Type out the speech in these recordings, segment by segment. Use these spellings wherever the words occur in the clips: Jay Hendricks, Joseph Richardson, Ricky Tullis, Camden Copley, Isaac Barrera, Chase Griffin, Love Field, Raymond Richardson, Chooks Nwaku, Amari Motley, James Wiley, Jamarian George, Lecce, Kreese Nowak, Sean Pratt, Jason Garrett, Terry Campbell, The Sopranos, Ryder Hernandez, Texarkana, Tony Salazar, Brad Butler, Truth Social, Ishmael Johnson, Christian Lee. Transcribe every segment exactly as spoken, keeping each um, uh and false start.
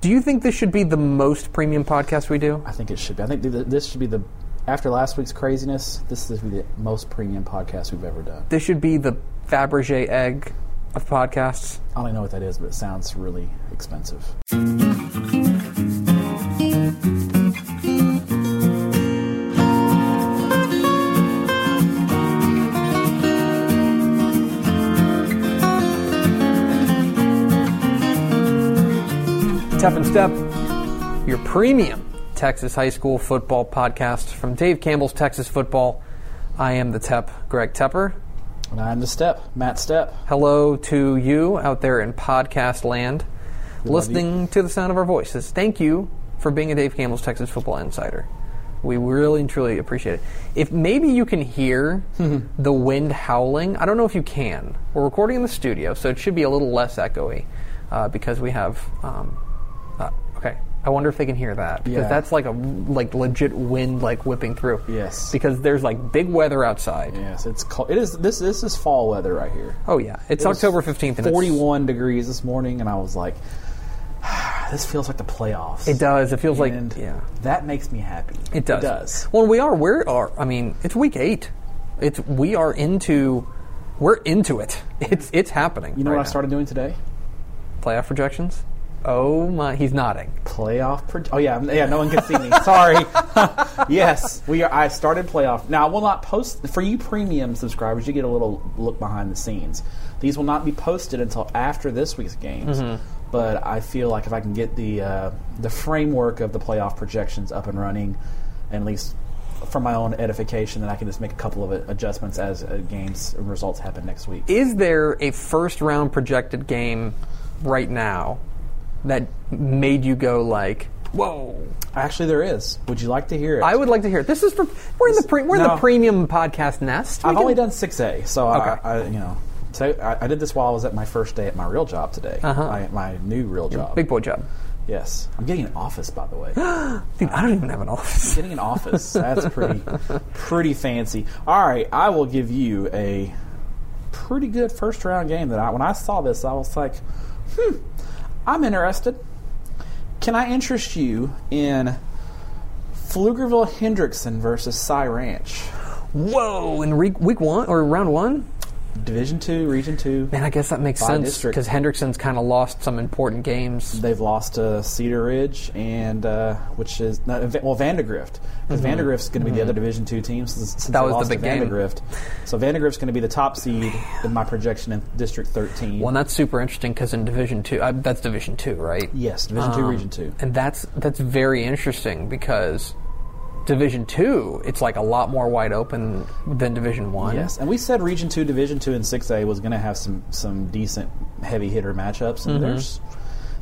Do you think this should be the most premium podcast we do? I think it should be. I think th- this should be the, after last week's craziness, this is the most premium podcast we've ever done. This should be the Fabergé egg of podcasts. I don't know what that is, but it sounds really expensive. Step and Step, your premium Texas high school football podcast from Dave Campbell's Texas Football. I am the Tep, Greg Tepper. And I'm the Step, Matt Step. Hello to you out there in podcast land, we listening to the sound of our voices. Thank you for being a Dave Campbell's Texas Football insider. We really and truly appreciate it. If maybe you can hear the wind howling, I don't know if you can. We're recording in the studio, so it should be a little less echoey uh, because we have... Um, Uh, okay, I wonder if they can hear that because yeah. that's like a like legit wind like whipping through. Yes, because there's like big weather outside. Yes, it's cold. It is this this is fall weather right here. Oh yeah, it's it October fifteenth. And forty-one it's, degrees this morning, and I was like, ah, this feels like the playoffs. It does. It feels and like yeah. That makes me happy. It does. It does. Well, we are. We are. I mean, it's week eight. It's we are into. We're into it. It's it's happening. You know right what now. I started doing today? Playoff projections. Oh my! He's nodding. Playoff. Pro- oh yeah, yeah. No one can see me. Sorry. Yes, we are. I started playoff. Now I will not post for you premium subscribers. You get a little look behind the scenes. These will not be posted until after this week's games. Mm-hmm. But I feel like if I can get the uh, the framework of the playoff projections up and running, at least for my own edification, then I can just make a couple of adjustments as uh, games and results happen next week. Is there a first round projected game right now that made you go like, whoa? Actually, there is. Would you like to hear it? I would like to hear it. This is for we're in the pre, we're no, in the premium podcast nest. We I've can, only done six A, so okay. I, I you know so I, I did this while I was at my first day at my real job today. Uh-huh. I, my new real job, your big boy job. Yes, I'm getting an office, by the way. Dude, I don't even have an office. I'm getting an office. That's pretty pretty fancy. All right, I will give you a pretty good first round game that I when I saw this I was like, hmm. I'm interested. Can I interest you in Pflugerville Hendrickson versus Cy Ranch? Whoa! In re- week one or round one, Division two, Region two. Man, I guess that makes sense because Hendrickson's kind of lost some important games. They've lost uh, Cedar Ridge and uh, which is not, well Vandergrift. Because mm-hmm. Vandergrift's going to be mm-hmm. the other Division two team since, since that was lost the big game. Vandergrift. So Vandergrift's going to be the top seed in my projection in District thirteen. Well, and that's super interesting because in Division two, I, that's Division two, right? Yes, Division um, two, Region two, and that's that's very interesting because Division two, it's like a lot more wide open than Division one. Yes, and we said Region two, Division two, and six A was going to have some, some decent heavy hitter matchups, and mm-hmm. there's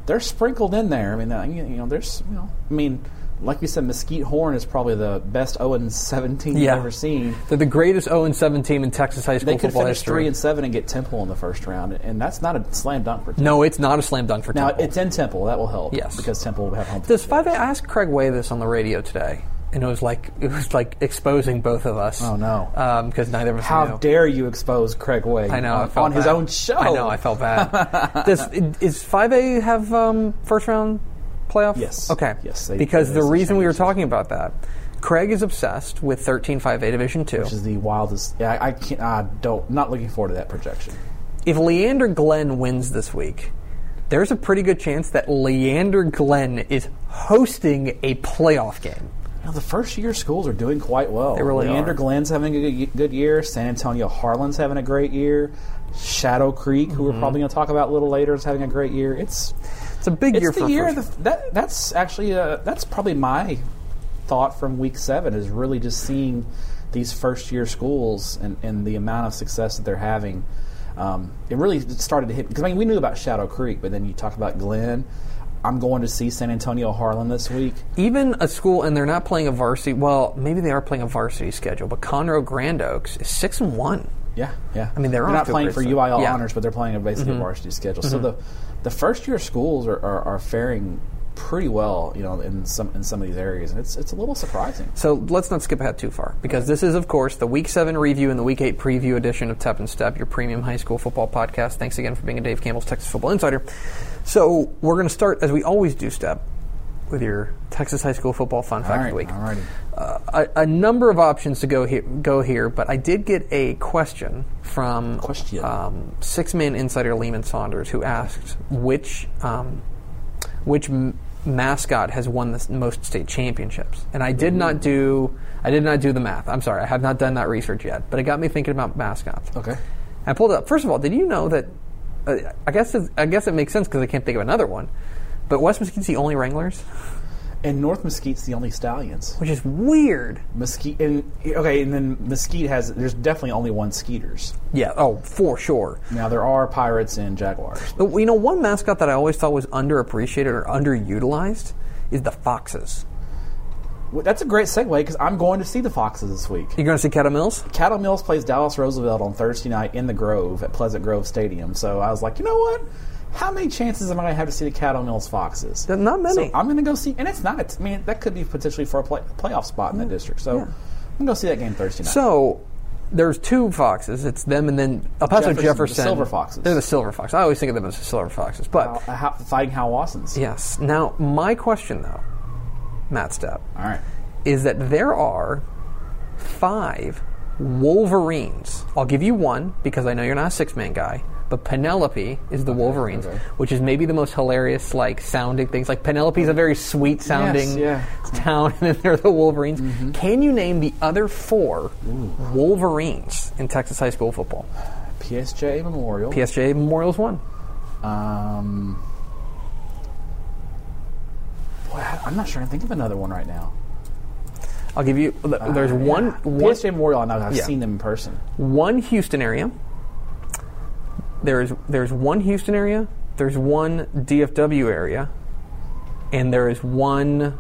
they're sprinkled in there. I mean, you know, there's you know, I mean, like we said, Mesquite Horn is probably the best oh and seven team yeah. you've ever seen. They're the greatest oh and seven team in Texas high school football history. They could finish three and seven and get Temple in the first round, and that's not a slam dunk for Temple. No, it's not a slam dunk for Temple. Now, it's in Temple. That will help. Yes, because Temple will have home. Does five A? I asked Craig Way this on the radio today. And it was like it was like exposing both of us. Oh no! Because um, neither of us. How knew. Dare you expose Craig Way? I know on, I felt on his own show. I know I felt bad. Does is five A have um, first round playoff? Yes. Okay. Yes. They, because the reason we were talking about that, Craig is obsessed with thirteen five A Division two, which is the wildest. Yeah, I, I can't. I don't. Not looking forward to that projection. If Leander Glenn wins this week, there's a pretty good chance that Leander Glenn is hosting a playoff game. Now, the first-year schools are doing quite well. They really Leander are. Glenn's having a good year. San Antonio Harlan's having a great year. Shadow Creek, mm-hmm. who we're probably going to talk about a little later, is having a great year. It's it's a big it's year the for year the, that that's actually a, that's probably my thought from week seven is really just seeing these first-year schools and, and the amount of success that they're having. Um, it really started to hit because I mean we knew about Shadow Creek, but then you talk about Glenn. I'm going to see San Antonio Harlan this week. Even a school, and they're not playing a varsity. Well, maybe they are playing a varsity schedule, but Conroe Grand Oaks is six and one. Yeah, yeah. I mean, they're, they're not playing for U I L yeah. honors, but they're playing a basically mm-hmm. varsity schedule. Mm-hmm. So the the first year schools are, are, are faring pretty well, you know, in some in some of these areas, and it's it's a little surprising. So let's not skip ahead too far, because this is, of course, the Week seven review and the Week eight preview edition of Tep and Step, your premium high school football podcast. Thanks again for being a Dave Campbell's Texas Football Insider. So we're going to start, as we always do, Step, with your Texas high school football fun fact right, of the week. All right. Uh, a, a number of options to go here, go here, but I did get a question from question. Um, six-man insider Lehman Saunders, who asked which um, which m- mascot has won the most state championships. And I did Ooh. not do I did not do the math. I'm sorry, I have not done that research yet, but it got me thinking about mascots. Okay. I pulled it up. First of all, did you know that? Uh, I guess I guess it makes sense because I can't think of another one. But West Mesquite's the only Wranglers, and North Mesquite's the only Stallions, which is weird. Mesquite, and, okay, and then Mesquite has. There's definitely only one Skeeters. Yeah, oh, for sure. Now there are Pirates and Jaguars. But, you know, one mascot that I always thought was underappreciated or underutilized is the Foxes. Well, that's a great segue because I'm going to see the Foxes this week. You're going to see Cattle Mills? Cattle Mills plays Dallas Roosevelt on Thursday night in the Grove at Pleasant Grove Stadium. So I was like, you know what? How many chances am I going to have to see the Cattle Mills Foxes? Not many. So I'm going to go see, and it's not. I mean, that could be potentially for a play, playoff spot in yeah. that district. So yeah. I'm going to go see that game Thursday night. So there's two Foxes. It's them and then El Paso Jefferson. Jefferson. The Silver Foxes. They're the Silver Foxes. I always think of them as the Silver Foxes. But how, how, fighting Hiawassans. Yes. Now, my question, though, Matt Stepp, all right, is that there are five Wolverines. I'll give you one because I know you're not a six-man guy. But Penelope is the okay, Wolverines, okay. which is maybe the most hilarious, like, sounding things. Like, Penelope's a very sweet-sounding yes, yeah. town, and then they're the Wolverines. Mm-hmm. Can you name the other four Ooh. Wolverines in Texas high school football? P S J Memorial. P S J Memorial's one. Um, boy, I'm not sure I can think of another one right now. I'll give you... There's uh, one, yeah. one... P S J Memorial, I know. I've yeah. seen them in person. One Houston area... There's there's one Houston area, there's one D F W area, and there is one,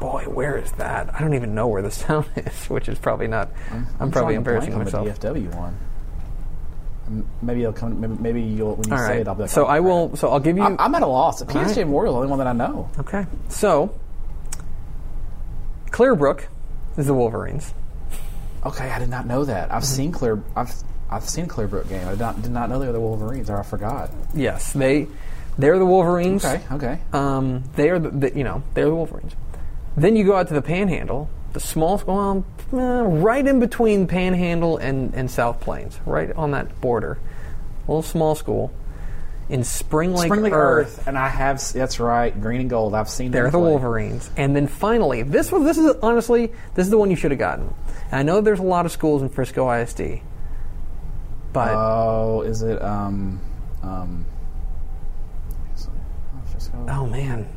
boy, where is that? I don't even know where the town is, which is probably not, I'm, I'm probably embarrassing myself. I'm trying to blank on the D F W one. Maybe it'll come, maybe, maybe you'll, when you All say right. it, I'll be like, so oh, I will, so I'll give you. I'm, I'm at a loss. P S J right. Memorial is the only one that I know. Okay. So, Clearbrook is the Wolverines. Okay, I did not know that. I've mm-hmm. seen Clear, I've I've seen Clearbrook game. I not, did not know they were the Wolverines, or I forgot. Yes, they they're the Wolverines. Okay, okay. Um, they are the, the you know they're the Wolverines. Then you go out to the Panhandle, the small well, eh, right in between Panhandle and, and South Plains, right on that border, a little small school in Spring Lake, Spring Lake Earth. Earth. And I have that's right, green and gold. I've seen. They're them the play. Wolverines. And then finally, this one. This is honestly this is the one you should have gotten. And I know there's a lot of schools in Frisco I S D. But oh, is it? Um, um, oh man,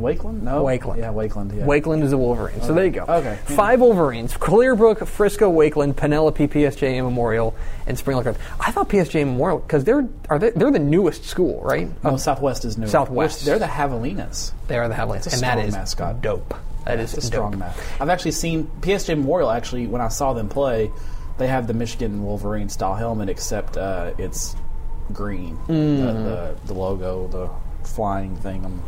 Wakeland? No, Wakeland. Yeah, Wakeland. Yeah. Wakeland is a Wolverine. Okay. So there you go. Okay, five Wolverines: Clearbrook, Frisco, Wakeland, Penelope, P S J Memorial, and Spring Lake. I thought P S J Memorial because they're are they, they're the newest school, right? No, um, Southwest is new. Southwest. Which they're the Javelinas. They are the Javelinas, and that is mascot. Dope. That yeah, is a dope. Strong mascot. I've actually seen P S J Memorial. Actually, when I saw them play. They have the Michigan Wolverine style helmet, except uh, it's green. Mm. The, the, the logo, the flying thing, um,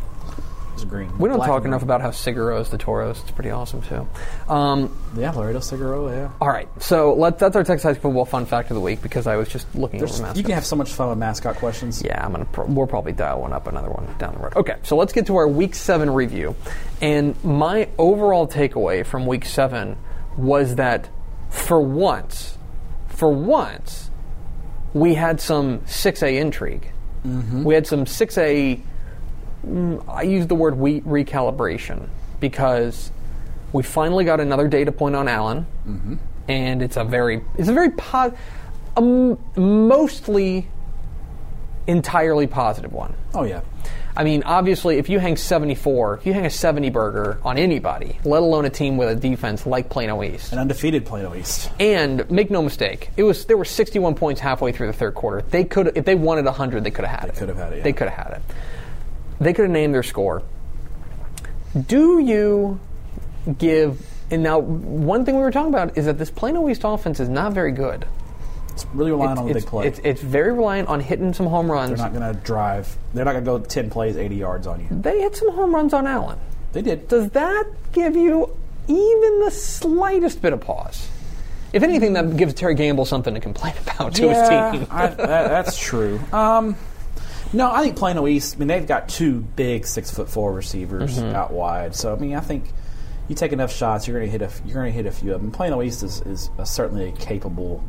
is green. We don't Black talk enough about how Sigaro is the Toros. It's pretty awesome too. Um, yeah, Laredo Sigaro. Yeah. All right, so let, that's our Texas High School Football fun fact of the week because I was just looking There's, over mascots. You can have so much fun with mascot questions. Yeah, I'm gonna. Pro- we'll probably dial one up another one down the road. Okay, so let's get to our Week Seven review, and my overall takeaway from Week Seven was that. For once, for once, we had some six A intrigue. Mm-hmm. We had some six A, I use the word we, recalibration, because we finally got another data point on Allen, mm-hmm. and it's a very, it's a very, po- a m- mostly entirely positive one. Oh, yeah. I mean, obviously, if you hang seventy-four, if you hang a seventy burger on anybody, let alone a team with a defense like Plano East. An undefeated Plano East. And make no mistake, it was there were sixty-one points halfway through the third quarter. They could, if they wanted one hundred, they could have had it. They could have had it, yeah. They could have had it. They could have named their score. Do you give... And now, one thing we were talking about is that this Plano East offense is not very good. It's really reliant it's, on the it's, big play. It's, it's very reliant on hitting some home runs. They're not going to drive. They're not going to go ten plays, eighty yards on you. They hit some home runs on Allen. They did. Does that give you even the slightest bit of pause? If anything, that gives Terry Campbell something to complain about to yeah, his team. I, that, that's true. Um, no, I think Plano East, I mean, they've got two big six-foot-four receivers mm-hmm. out wide. So, I mean, I think you take enough shots, you're going to hit a, you're going to hit a few of them. Plano East is, is a, certainly a capable,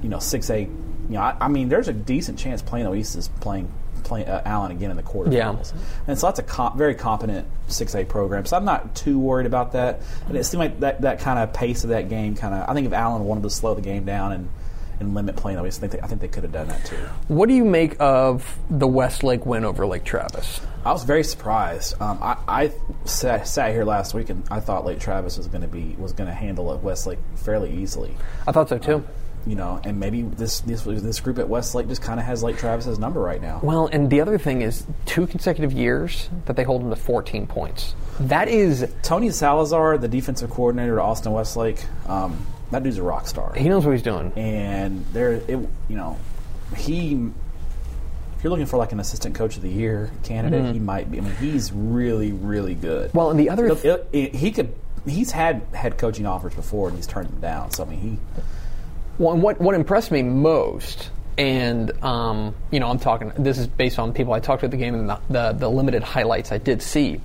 you know, six A. You know, I, I mean, there's a decent chance Plano East is playing play, uh, Allen again in the quarterfinals. Yeah. And so that's a comp, very competent six A program. So I'm not too worried about that. And it seemed like that, that kind of pace of that game kind of – I think if Allen wanted to slow the game down and, and limit Plano East, I think, they, I think they could have done that too. What do you make of the Westlake win over Lake Travis? I was very surprised. Um, I, I sat, sat here last week and I thought Lake Travis was going to be was going to handle Westlake fairly easily. I thought so too. Um, You know, and maybe this this this group at Westlake just kind of has Lake Travis's number right now. Well, and the other thing is two consecutive years that they hold them to fourteen points. That is Tony Salazar, the defensive coordinator at Austin Westlake. Um, that dude's a rock star. He knows what he's doing. And there, it, you know, he. If you're looking for like an assistant coach of the year candidate, mm-hmm. he might be. I mean, he's really, really good. Well, and the other, th- it, it, he could. He's had had coaching offers before, and he's turned them down. So I mean, he. Well, and what, what impressed me most, and, um, you know, I'm talking, this is based on people I talked to at the game and the, the, the limited highlights I did see,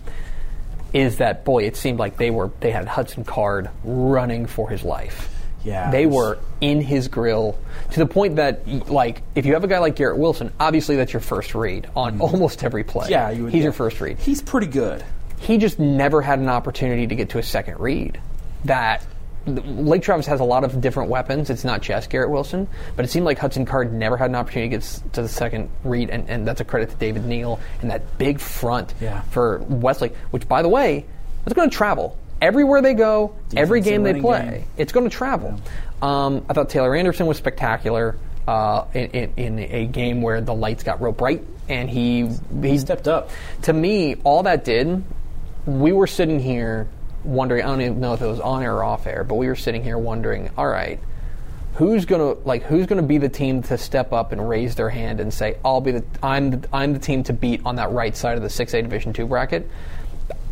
is that, boy, it seemed like they were they had Hudson Card running for his life. Yeah. They were in his grill to the point that, like, if you have a guy like Garrett Wilson, obviously that's your first read on mm-hmm. almost every play. Yeah, you would, he's yeah. your first read. He's pretty good. He just never had an opportunity to get to a second read. That... Lake Travis has a lot of different weapons. It's not just Garrett Wilson, but it seemed like Hudson Card never had an opportunity to get to the second read, and, and that's a credit to David Neal and that big front yeah. for Westlake, which, by the way, is going to travel. Everywhere they go, defensive every game they play, game. It's going to travel. Yeah. Um, I thought Taylor Anderson was spectacular uh, in, in, in a game where the lights got real bright, and he, he... He stepped up. To me, all that did, we were sitting here... wondering, I don't even know if it was on air or off air, but we were sitting here wondering, all right, who's gonna like who's gonna be the team to step up and raise their hand and say, I'll be the I'm the, I'm the team to beat on that right side of the six A Division two bracket?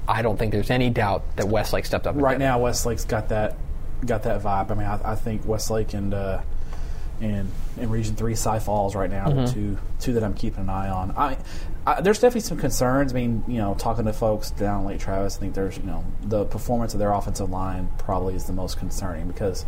I don't think there's any doubt that Westlake stepped up. Right now, Westlake's got that got that vibe. I mean, I, I think Westlake and uh, and in Region three, Cy Falls right now, mm-hmm. the two two that I'm keeping an eye on. I. I, there's definitely some concerns. I mean, you know, talking to folks down Lake Travis, I think there's, you know, the performance of their offensive line probably is the most concerning because,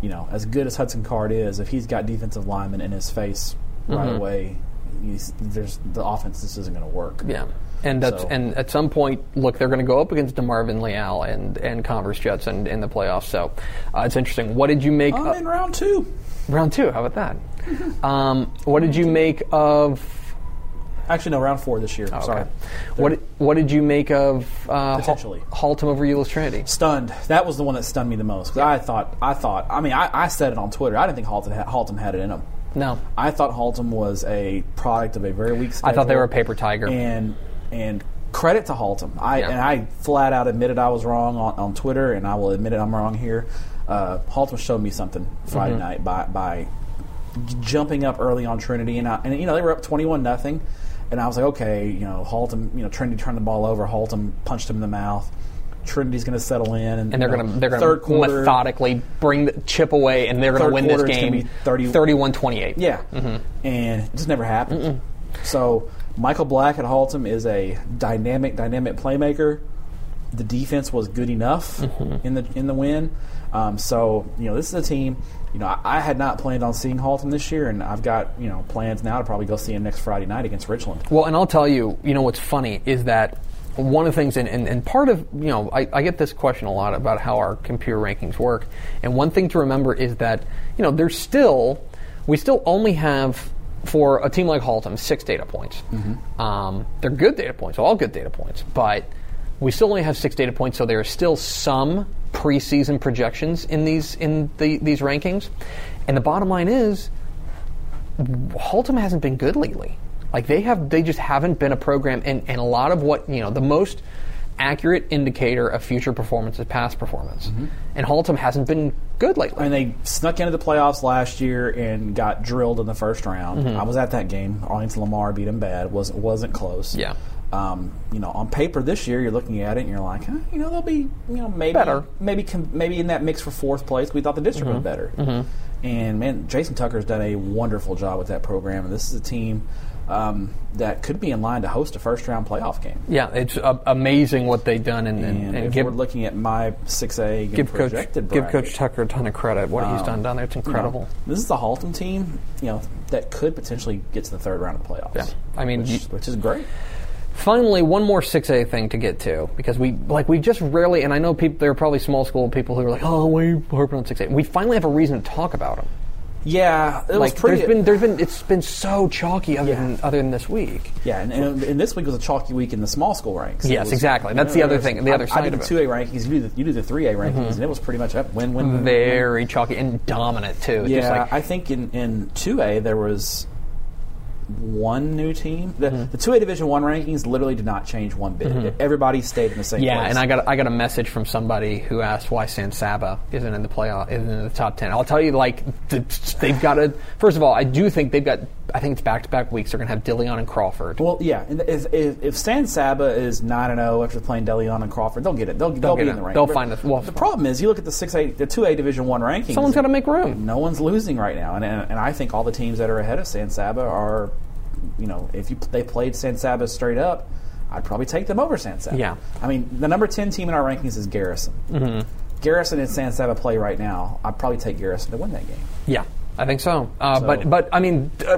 you know, as good as Hudson Card is, if he's got defensive linemen in his face mm-hmm. right away, he's, there's the offense just isn't going to work. Yeah, and that's so. And at some point, look, they're going to go up against DeMarvin Leal and, and Converse Judson in the playoffs. So uh, it's interesting. What did you make? I'm um, in round two. Round two. How about that? um, what did you make of? Actually, no, round four this year. Oh, sorry. Okay. What What did you make of uh, potentially Haltom over Euless Trinity? Stunned. That was the one that stunned me the most. Yeah. I thought. I thought. I mean, I, I said it on Twitter. I didn't think Haltom had, Haltom had it in him. No. I thought Haltom was a product of a very weak schedule. I thought they were a paper tiger. And and credit to Haltom. I yeah. and I flat out admitted I was wrong on, on Twitter, and I will admit it. I'm wrong here. Uh, Haltom showed me something Friday mm-hmm. night by by jumping up early on Trinity, and I, and you know they were up twenty-one nothing. And I was like, okay, you know, Haltom, you know, Trinity turned the ball over. Haltom punched him in the mouth. Trinity's going to settle in, and, and they're going to they're going to methodically bring the chip away, and they're going to win this game, thirty-one twenty-eight. Yeah, mm-hmm. and it just never happened. Mm-mm. So Michael Black at Haltom is a dynamic, dynamic playmaker. The defense was good enough mm-hmm. in the in the win. Um, so you know, this is a team. You know, I, I had not planned on seeing Haltom this year, and I've got, you know, plans now to probably go see him next Friday night against Richland. Well, and I'll tell you, you know, what's funny is that one of the things, and, and, and part of, you know, I, I get this question a lot about how our computer rankings work, and one thing to remember is that, you know, there's still, we still only have, for a team like Haltom, six data points. Mm-hmm. Um, they're good data points, all good data points, but we still only have six data points, so there are still some preseason projections in these in the, these rankings, and the bottom line is Haltom hasn't been good lately. Like they have, they just haven't been a program, and, and a lot of what you know the most accurate indicator of future performance is past performance. Mm-hmm. And Haltom hasn't been good lately. I mean, they snuck into the playoffs last year and got drilled in the first round. Mm-hmm. I was at that game. Arlington Lamar beat them bad. It wasn't, wasn't close. Yeah. Um, you know, on paper this year, you're looking at it and you're like, huh, you know, they'll be, you know, maybe better. maybe maybe in that mix for fourth place. We thought the district mm-hmm. was better. Mm-hmm. And man, Jason Tucker's done a wonderful job with that program. And this is a team um, that could be in line to host a first round playoff game. Yeah, it's uh, amazing what they've done. And, and, and, and if give, we're looking at my six A give projected coach, bracket, give Coach Tucker a ton of credit. What um, he's done down there, it's incredible. You know, this is the Haltom team, you know, that could potentially get to the third round of the playoffs. Yeah, I mean, which, you, which is great. Finally, one more six A thing to get to, because we like we just rarely, and I know people, there are probably small school people who are like, oh, we're harping on six A. We finally have a reason to talk about them. Yeah, it like, was pretty. There's been, there's been, it's been so chalky other, yeah. than, other than this week. Yeah, and, and, and this week was a chalky week in the small school ranks. Yes, was, exactly. That's you know, the other was, thing. The I, other side I did the two A rankings. You do the, you do the three A rankings, mm-hmm. and it was pretty much up. Win, win, win. Very win. Chalky and dominant too. Yeah, just like, I think in, in two A there was one new team. The, mm-hmm. the two A Division I rankings literally did not change one bit. Mm-hmm. Everybody stayed in the same yeah, place. Yeah, and I got I got a message from somebody who asked why San Saba isn't in the playoff, isn't in the top ten. I'll tell you, like, they've got a. First of all, I do think they've got. I think it's back to back weeks. They're going to have DeLeon and Crawford. Well, yeah. If if, if San Saba is nine and zero after playing DeLeon and Crawford, they'll get it. They'll, they'll, they'll get be it. in the rankings. They'll but find the. Well, the problem is, you look at the six A, the two A Division I rankings. Someone's got to make room. No one's losing right now, and, and and I think all the teams that are ahead of San Saba are, you know, if you they played San Saba straight up, I'd probably take them over San Saba. Yeah. I mean, the number ten team in our rankings is Garrison. Mm-hmm. Garrison and San Saba play right now. I'd probably take Garrison to win that game. Yeah. I think so. Uh, so. But, but I mean, uh,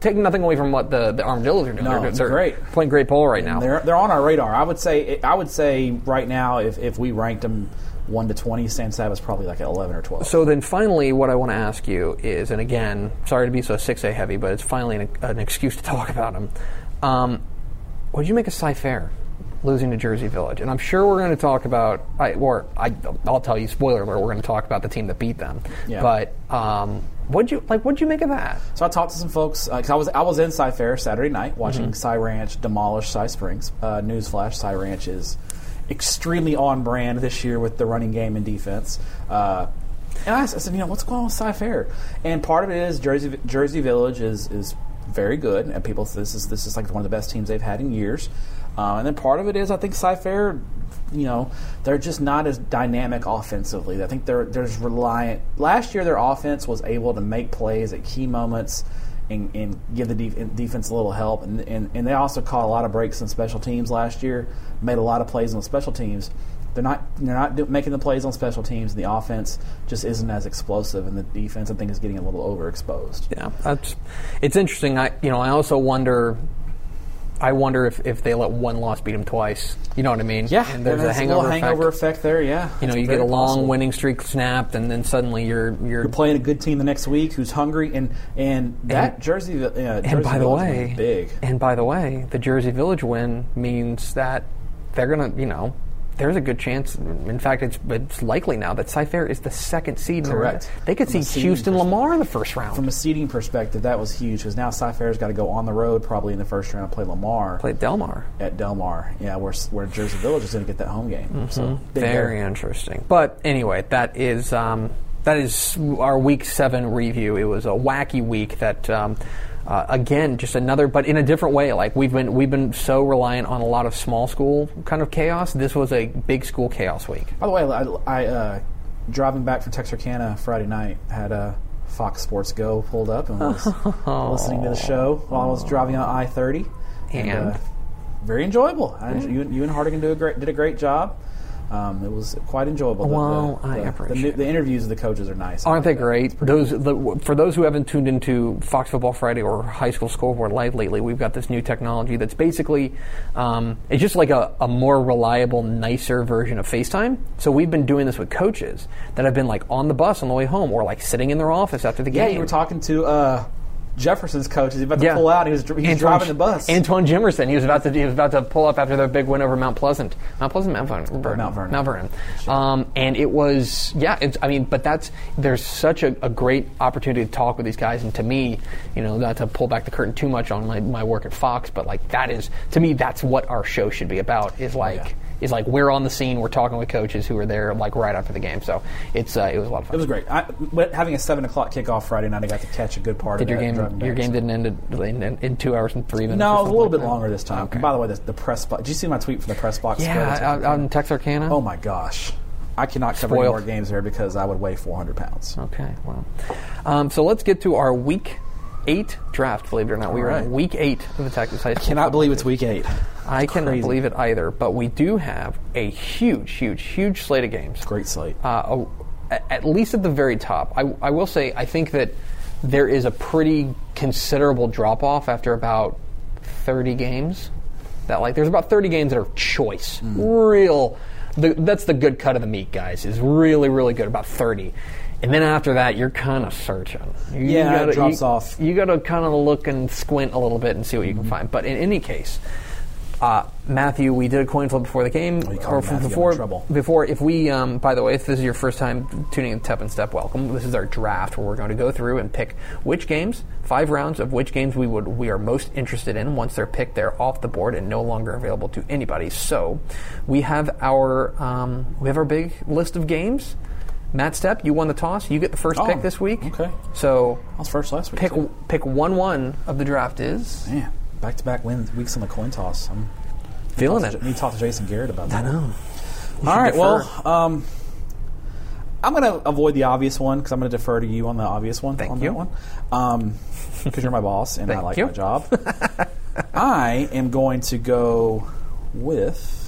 take nothing away from what the, the Armadillos are doing. No, they're they're great. playing great ball right now. They're, they're on our radar. I would say I would say right now, if, if we ranked them one to twenty, San Saba's probably like at eleven or twelve. So then finally what I want to ask you is, and again, sorry to be so six A heavy, but it's finally an, an excuse to talk about them. Um, what did you make of Cy Fair losing to Jersey Village? And I'm sure we're going to talk about, I, or I, I'll tell you, spoiler alert, we're going to talk about the team that beat them. Yeah. But um, what'd you like? What'd you make of that? So I talked to some folks. Uh, cause I was I was in Cy Fair Saturday night watching mm-hmm. Cy Ranch demolish Cy Springs. Uh, newsflash: Cy Ranch is extremely on brand this year with the running game and defense. Uh, and I, I said, you know, what's going on with Cy Fair? And part of it is Jersey Jersey Village is is very good, and people this is this is like one of the best teams they've had in years. Uh, and then part of it is I think Cy Fair, you know, they're just not as dynamic offensively. I think they're there's reliant. Last year, their offense was able to make plays at key moments and, and give the de- and defense a little help. And, and, and they also caught a lot of breaks in special teams last year, made a lot of plays on special teams. They're not they're not do- making the plays on special teams, and the offense just isn't as explosive, and the defense, I think, is getting a little overexposed. Yeah, that's, it's interesting. I you know I also wonder. I wonder if, if they let one loss beat them twice. You know what I mean? Yeah. And there's, there's a hangover, a little hangover effect. effect there, yeah. You know, it's you get a long possible. winning streak snapped, and then suddenly you're, you're... You're playing a good team the next week who's hungry, and, and that and, Jersey, uh, Jersey and by Village the way, was big. And by the way, the Jersey Village win means that they're going to, you know... There's a good chance. In fact, it's, it's likely now that Cy Fair is the second seed. Correct. They could see Houston Lamar in the first round. From a seeding perspective, that was huge because now Cy Fair's got to go on the road probably in the first round and play Lamar. Play Del Mar. At Del Mar, yeah, where where Jersey Village is going to get that home game. Mm-hmm. So very there. interesting. But anyway, that is um, that is our Week Seven review. It was a wacky week that. Um, Uh, again, just another, but in a different way. Like we've been, we've been so reliant on a lot of small school kind of chaos. This was a big school chaos week. By the way, I, I uh, driving back from Texarkana Friday night, had a Fox Sports Go pulled up and was oh. listening to the show while I was driving on I thirty. And, and uh, very enjoyable. I, you, you and Hardigan do a great, did a great job. Um, it was quite enjoyable. The, well, the, I the, appreciate the, the interviews of the coaches are nice. Aren't they great? Those the, for those who haven't tuned into Fox Football Friday or High School Scoreboard Live lately, we've got this new technology that's basically um, it's just like a, a more reliable, nicer version of FaceTime. So we've been doing this with coaches that have been like on the bus on the way home or like sitting in their office after the game. Yeah, you were talking to. Uh Jefferson's coach is about to yeah. pull out. He was, he was Antoine, driving the bus. Antoine Jimerson. He was about to he was about to pull up after their big win over Mount Pleasant. Mount Pleasant, Mount Vernon, Vernon. Mount Vernon. Mount Vernon. Sure. Um, and it was yeah. It's, I mean, but that's there's such a, a great opportunity to talk with these guys. And to me, you know, not to pull back the curtain too much on my, my work at Fox, but like that is to me that's what our show should be about. Is like. Yeah. is like we're on the scene, we're talking with coaches who are there like right after the game. So it's uh, it was a lot of fun. It was great. I, having a seven o'clock kickoff Friday night, I got to catch a good part Did of your that. Game, your back, game so. didn't end in, in, in two hours and three minutes. No, it was a little like bit that. longer this time. Okay. By the way, the, the press box. Did you see my tweet for the press box? Yeah, out, out in Texarkana. Oh my gosh. I cannot cover Spoiled. any more games there because I would weigh four hundred pounds. Okay, well. Um, so let's get to our week eight draft, believe it or not. We are right. in week eight of the Texas High School. I cannot believe it's week eight. I Crazy. cannot believe it either, but we do have a huge, huge, huge slate of games. Great slate. Uh, a, at least at the very top. I, I will say I think that there is a pretty considerable drop-off after about thirty games. That like there's about thirty games that are choice. Mm. Real... The, that's the good cut of the meat, guys, is really, really good, about thirty. And then after that, you're kind of searching. You, yeah, you gotta, it drops you, off. You got to kind of look and squint a little bit and see what you mm-hmm. can find. But in any case, uh, Matthew, we did a coin flip before the game. Oh, or Matthew, before, before, if we, um, by the way, if this is your first time tuning in to Tep and Step, welcome. This is our draft where we're going to go through and pick which games, five rounds of which games we would we are most interested in. Once they're picked, they're off the board and no longer available to anybody. So we have our um, we have our big list of games. Matt Stepp, you won the toss. You get the first oh, pick this week. Okay. So I was first last week. Pick too. pick one one of the draft is. Yeah. Back to back wins weeks on the coin toss. I'm feeling it. I need to talk to Jason Garrett about that. I know. We All right. Defer. Well, um, I'm going to avoid the obvious one because I'm going to defer to you on the obvious one. Thank on you. That one. Um, because you're my boss and I like you. my job. I am going to go with.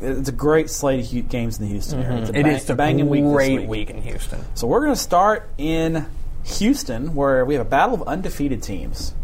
It's a great slate of games in the Houston mm-hmm. area. It's a it bang, is a banging week. Great week. week in Houston. So we're going to start in Houston, where we have a battle of undefeated teams.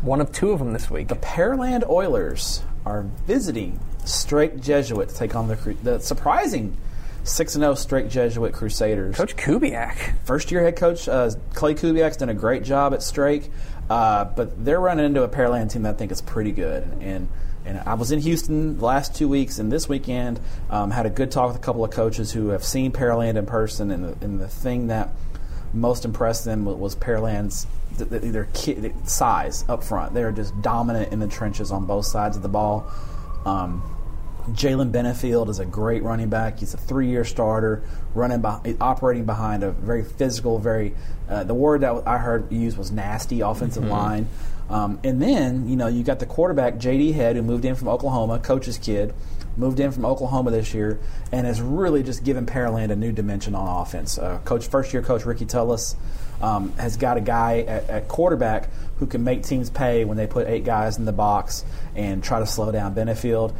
One of two of them this week. The Pearland Oilers are visiting Straight Jesuit to take on the the surprising six and oh Straight Jesuit Crusaders. Coach Kubiak. First-year head coach uh, Clay Kubiak's done a great job at Straight, uh, but they're running into a Pearland team that I think is pretty good. And and I was in Houston the last two weeks and this weekend um, had a good talk with a couple of coaches who have seen Pearland in person, and the, and the thing that most impressed them was Pearland's th- th- their ki- size up front. They are just dominant in the trenches on both sides of the ball. Um, Jalen Benefield is a great running back. He's a three-year starter, running by, operating behind a very physical, very uh, the word that I heard used was nasty offensive mm-hmm. line. Um, and then you know you got the quarterback J D Head, who moved in from Oklahoma, coach's kid. Moved in from Oklahoma this year and has really just given Pearland a new dimension on offense. Uh, coach, first-year coach Ricky Tullis um, has got a guy at, at quarterback who can make teams pay when they put eight guys in the box and try to slow down Benefield.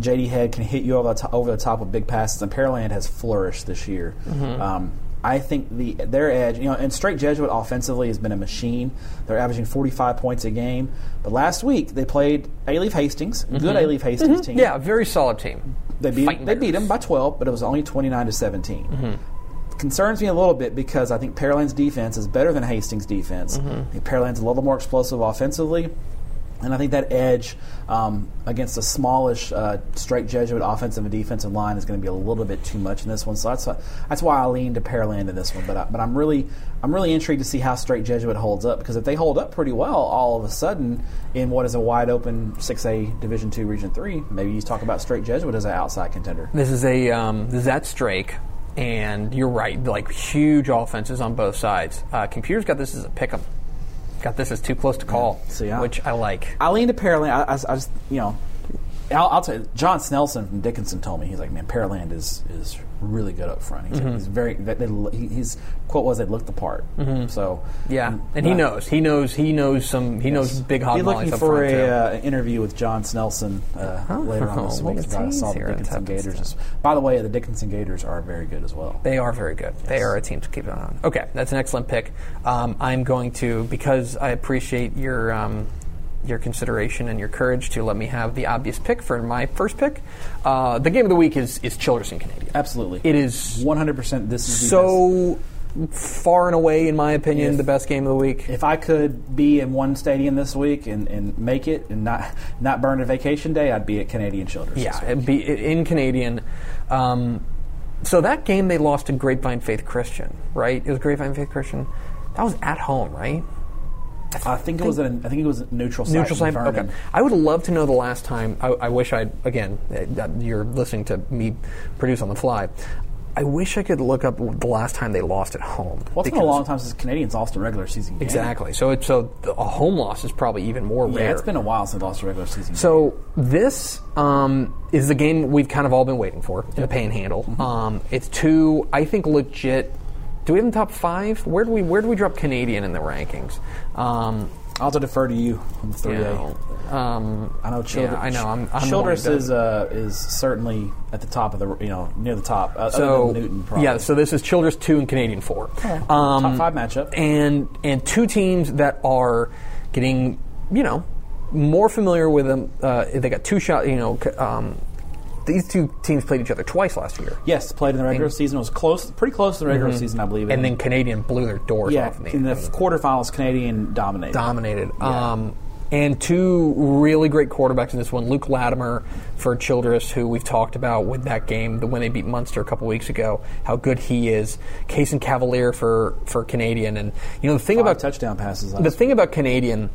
J D Head can hit you over the, to- over the top with big passes, and Pearland has flourished this year. Mm-hmm. Um, I think the their edge, you know, and Straight Jesuit offensively has been a machine. They're averaging forty-five points a game. But last week they played A-Leaf Hastings, mm-hmm. good A-Leaf Hastings mm-hmm. team. Yeah, very solid team. They beat Fighting they bears. beat them by twelve, but it was only twenty-nine to seventeen. Mm-hmm. Concerns me a little bit because I think Pearland's defense is better than Hastings' defense. Mm-hmm. I think Pearland's a little more explosive offensively. And I think that edge um, against a smallish uh, Straight Jesuit offensive and defensive line is going to be a little bit too much in this one. So that's why, that's why I lean to Pearland in this one. But I, but I'm really I'm really intrigued to see how Straight Jesuit holds up, because if they hold up pretty well, all of a sudden in what is a wide open six A Division two Region three, maybe you talk about Straight Jesuit as an outside contender. This is a um, this is at Straight. And you're right, like huge offenses on both sides. Uh, Computer's got this as a pick 'em. Got this as too close to call, yeah. See, I, which I like. I lean to Pearland. I, I, I just, you know, I'll, I'll tell you, John Snelson from Dickinson told me, he's like, man, Pearland is is really good up front. He's, mm-hmm. he's very, they, they, his quote was, they look the part. Mm-hmm. So yeah, and he I, knows, he knows, he knows some, he yes. knows big hot. He's looking for an uh, interview with John Snelson uh, oh, later on this week. Well, I saw the Dickinson Gators. By the way, the Dickinson Gators are very good as well. They are very good. Yes. They are a team to keep an eye on. Okay, that's an excellent pick. Um, I'm going to, because I appreciate your. Um, your consideration and your courage to let me have the obvious pick for my first pick. Uh, the game of the week is, is Childress and Canadian. Absolutely. It is one hundred percent this is the so best. Far and away, in my opinion, if, the best game of the week. If I could be in one stadium this week and, and make it and not not burn a vacation day, I'd be at Canadian Childress. Yeah, it'd be in Canadian. Um, so that game they lost to Grapevine Faith Christian, right? It was Grapevine Faith Christian. That was at home, right? I think it was an, I think it was a neutral site. Neutral site. Okay. I would love to know the last time. I, I wish I again. You're listening to me produce on the fly. I wish I could look up the last time they lost at home. Well, it's been a long time since Canadians lost a regular season game. Exactly. So, it, so a home loss is probably even more rare. Yeah, it's been a while since they lost a regular season game. So this um, is the game we've kind of all been waiting for, yep. in the Panhandle. Mm-hmm. Um, it's two, I think, legit. Do we have the top five? Where do we where do we drop Canadian in the rankings? Um, I'll have to defer to you on the three A. You know, um, I know Childress, yeah, I know. I'm, I'm Childress is uh, is certainly at the top of the, you know, near the top. Uh, so, Newton probably. Yeah, so this is Childress two and Canadian four. Okay. Um, top five matchup. And, and two teams that are getting, you know, more familiar with them. Uh, they got two shots, you know, um, these two teams played each other twice last year. Yes, played in the regular and season. It was close, pretty close to the regular mm-hmm. season, I believe. And then Canadian blew their doors yeah, off. Yeah, in the, in the quarterfinals, Canadian dominated. Dominated. Yeah. Um, and two really great quarterbacks in this one. Luke Latimer for Childress, who we've talked about with that game, the when they beat Munster a couple weeks ago, how good he is. Kaysen Cavalier for, for Canadian. And, you know, the thing Five about touchdown passes. The week. thing about Canadian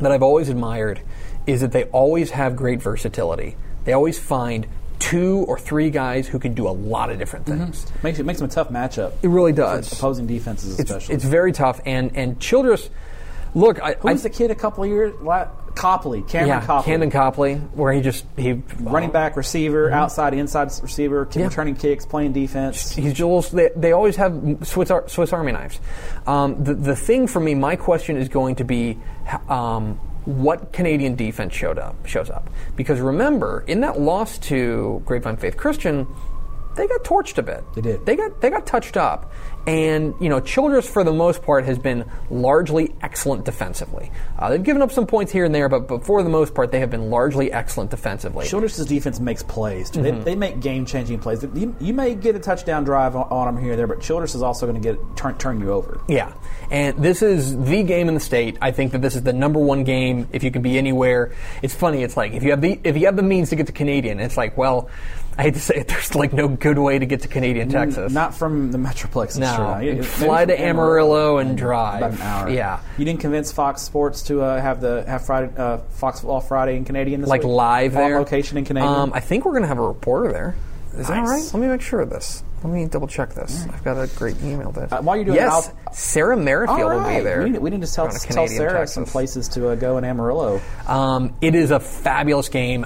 that I've always admired is that they always have great versatility. They always find two or three guys who can do a lot of different things. Mm-hmm. Makes it makes them a tough matchup. It really does. Opposing defenses, especially. It's, it's very tough. And and Childress, look, I, who was I, the kid a couple of years Copley, Cameron yeah, Copley, Camden Copley, where he just he running back, receiver, mm-hmm. outside, inside receiver, keep yeah. returning kicks, playing defense. He's just a little, they, they always have Swiss, Ar- Swiss Army knives. Um, the the thing for me, my question is going to be. Um, What Canadian defense showed up shows up, because remember in that loss to Grapevine Faith Christian, they got torched a bit. They did. They got they got touched up, and you know Childress for the most part has been largely excellent defensively. Uh, they've given up some points here and there, but, but for the most part they have been largely excellent defensively. Childress's defense makes plays. Too. Mm-hmm. They, they make game changing plays. You, you may get a touchdown drive on, on them here and there, but Childress is also going to get turn turn you over. Yeah. And this is the game in the state. I think that this is the number one game. If you can be anywhere, it's funny. It's like if you have the if you have the means to get to Canadian, it's like, well, I hate to say it, there's like no good way to get to Canadian, Texas. Not from the Metroplex. No, you fly to Amarillo and drive about an hour. Yeah, you didn't convince Fox Sports to uh, have the have Friday uh, Fox Football Friday in Canadian this like week? Live on there location in Canadian. Um, I think we're going to have a reporter there. Is nice. That all right? Let me make sure of this. Let me double check this. Right. I've got a great email there. Uh, while you're doing yes, that, I'll, Sarah Merrifield right. will be there. We need, we need to tell, tell Sarah Texas. Some places to uh, go in Amarillo. Um, it is a fabulous game.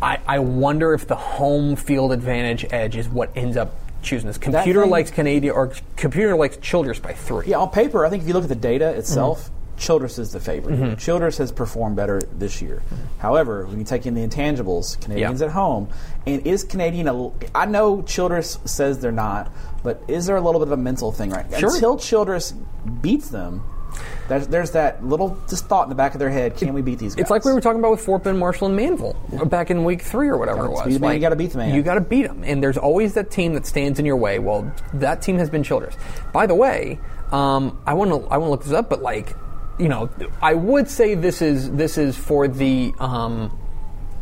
I, I wonder if the home field advantage edge is what ends up choosing this. Computer thing, likes Canadian or computer likes Childress by three. Yeah, on paper, I think if you look at the data itself. Mm-hmm. Childress is the favorite. Mm-hmm. Childress has performed better this year. Mm-hmm. However, when you take in the intangibles, Canadians yep. at home, and is Canadian a, I know Childress says they're not, but is there a little bit of a mental thing right now? Sure. Until Childress beats them, there's, there's that little just thought in the back of their head, can it, we beat these guys? It's like we were talking about with Fort Bend, Marshall, and Manville yeah. back in week three or whatever it was. Beat the man, like, you got to beat the man. You got to beat them. And there's always that team that stands in your way. Well, that team has been Childress. By the way, um, I want to I want to look this up, but like, you know, I would say this is this is for the. Um,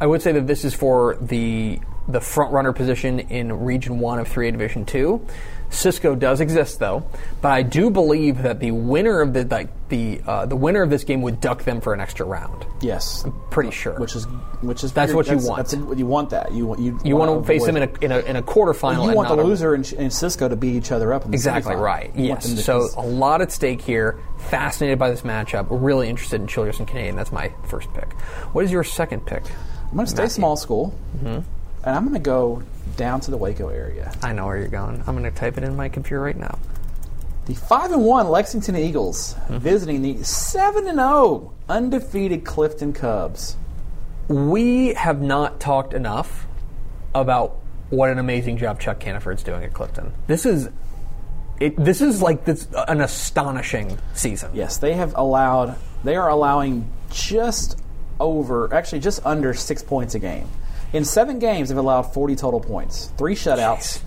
I would say that this is for the the front runner position in Region One of three A Division Two. Cisco does exist though, but I do believe that the winner of the like the uh, the winner of this game would duck them for an extra round. Yes, I'm pretty sure. Which is which is that's weird. what that's, you want. That's a, you want that. You want you, you want, want to face them in a in a, in a quarterfinal. Well, you and want not the loser and, and Cisco to beat each other up. In the exactly semifinal. Right. You yes. So a lot at stake here. Fascinated by this matchup. Really interested in Childress and Canadian. That's my first pick. What is your second pick? I'm going to stay Matthew. small school. Mm-hmm. And I'm going to go down to the Waco area. I know where you're going. I'm going to type it in my computer right now. The five and one Lexington Eagles mm-hmm. visiting the seven and oh undefeated Clifton Cubs. We have not talked enough about what an amazing job Chuck Caniford's doing at Clifton. This is it. This is like this, uh, an astonishing season. Yes, they have allowed. They are allowing just over, actually just under six points a game. In seven games, they've allowed forty total points, three shutouts.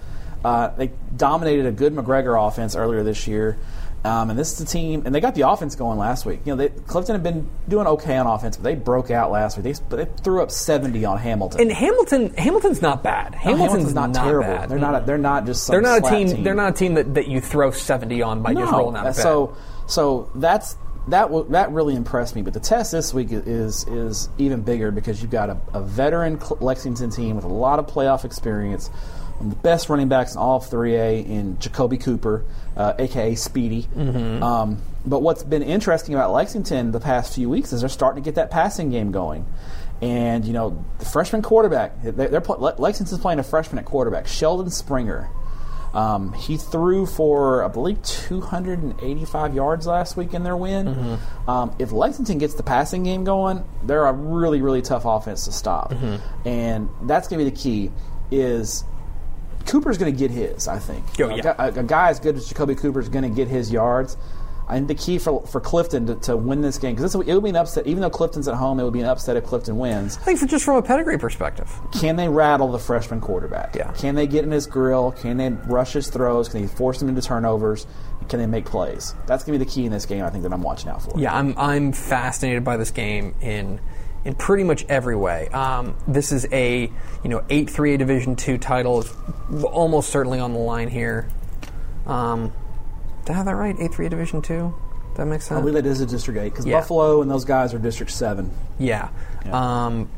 Uh, they dominated a good McGregor offense earlier this year, um, and this is the team. And they got the offense going last week. You know, they, Clifton had been doing okay on offense, but they broke out last week. They, but they threw up seventy on Hamilton. And Hamilton, Hamilton's not bad. Hamilton's, no, Hamilton's not, not terrible. Bad. They're not. A, they're not just. Some they're not a team, team. They're not a team that, that you throw seventy on by no, just rolling out of bed. So, so that's that w- that really impressed me. But the test this week is is even bigger because you've got a, a veteran Lexington team with a lot of playoff experience, one of the best running backs in all of three A in Jacoby Cooper, uh, a k a. Speedy. Mm-hmm. Um, but what's been interesting about Lexington the past few weeks is they're starting to get that passing game going. And, you know, the freshman quarterback, they're, they're play- Lexington's playing a freshman at quarterback, Sheldon Springer. Um, he threw for, I believe, two hundred eighty-five yards last week in their win. Mm-hmm. Um, if Lexington gets the passing game going, they're a really, really tough offense to stop. Mm-hmm. And that's going to be the key is Cooper's going to get his, I think. Oh, yeah. a, a guy as good as Jacoby Cooper is going to get his yards. I think the key for for Clifton to, to win this game, because it would be an upset, even though Clifton's at home, it would be an upset if Clifton wins. I think for just from a pedigree perspective. Can they rattle the freshman quarterback? Yeah. Can they get in his grill? Can they rush his throws? Can they force him into turnovers? Can they make plays? That's going to be the key in this game, I think, that I'm watching out for. Yeah, I'm I'm fascinated by this game in in pretty much every way. Um, this is a, you know, eight three A Division two title is almost certainly on the line here. Um Did I have that right? A three Division two? That makes sense? I believe that is a District eight, because yeah. Buffalo and those guys are District seven. Yeah. yeah. Um,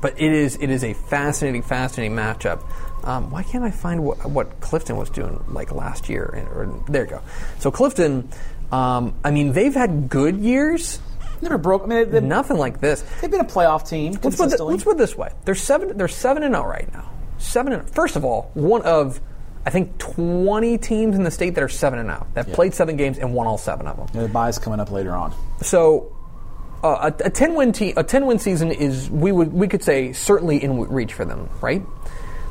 but it is it is a fascinating, fascinating matchup. Um, why can't I find wh- what Clifton was doing like last year? And, or, there you go. So Clifton, um, I mean, they've had good years. Never broke. I mean, they, nothing like this. They've been a playoff team consistently. Let's put, the, let's put it this way. They're seven. They're seven and zero right now. Seven. And, first of all, one of I think twenty teams in the state that are seven and out that yeah. played seven games and won all seven of them. Yeah, the bye's coming up later on. So, uh, a, a ten win te- a ten win season is we would we could say certainly in reach for them, right?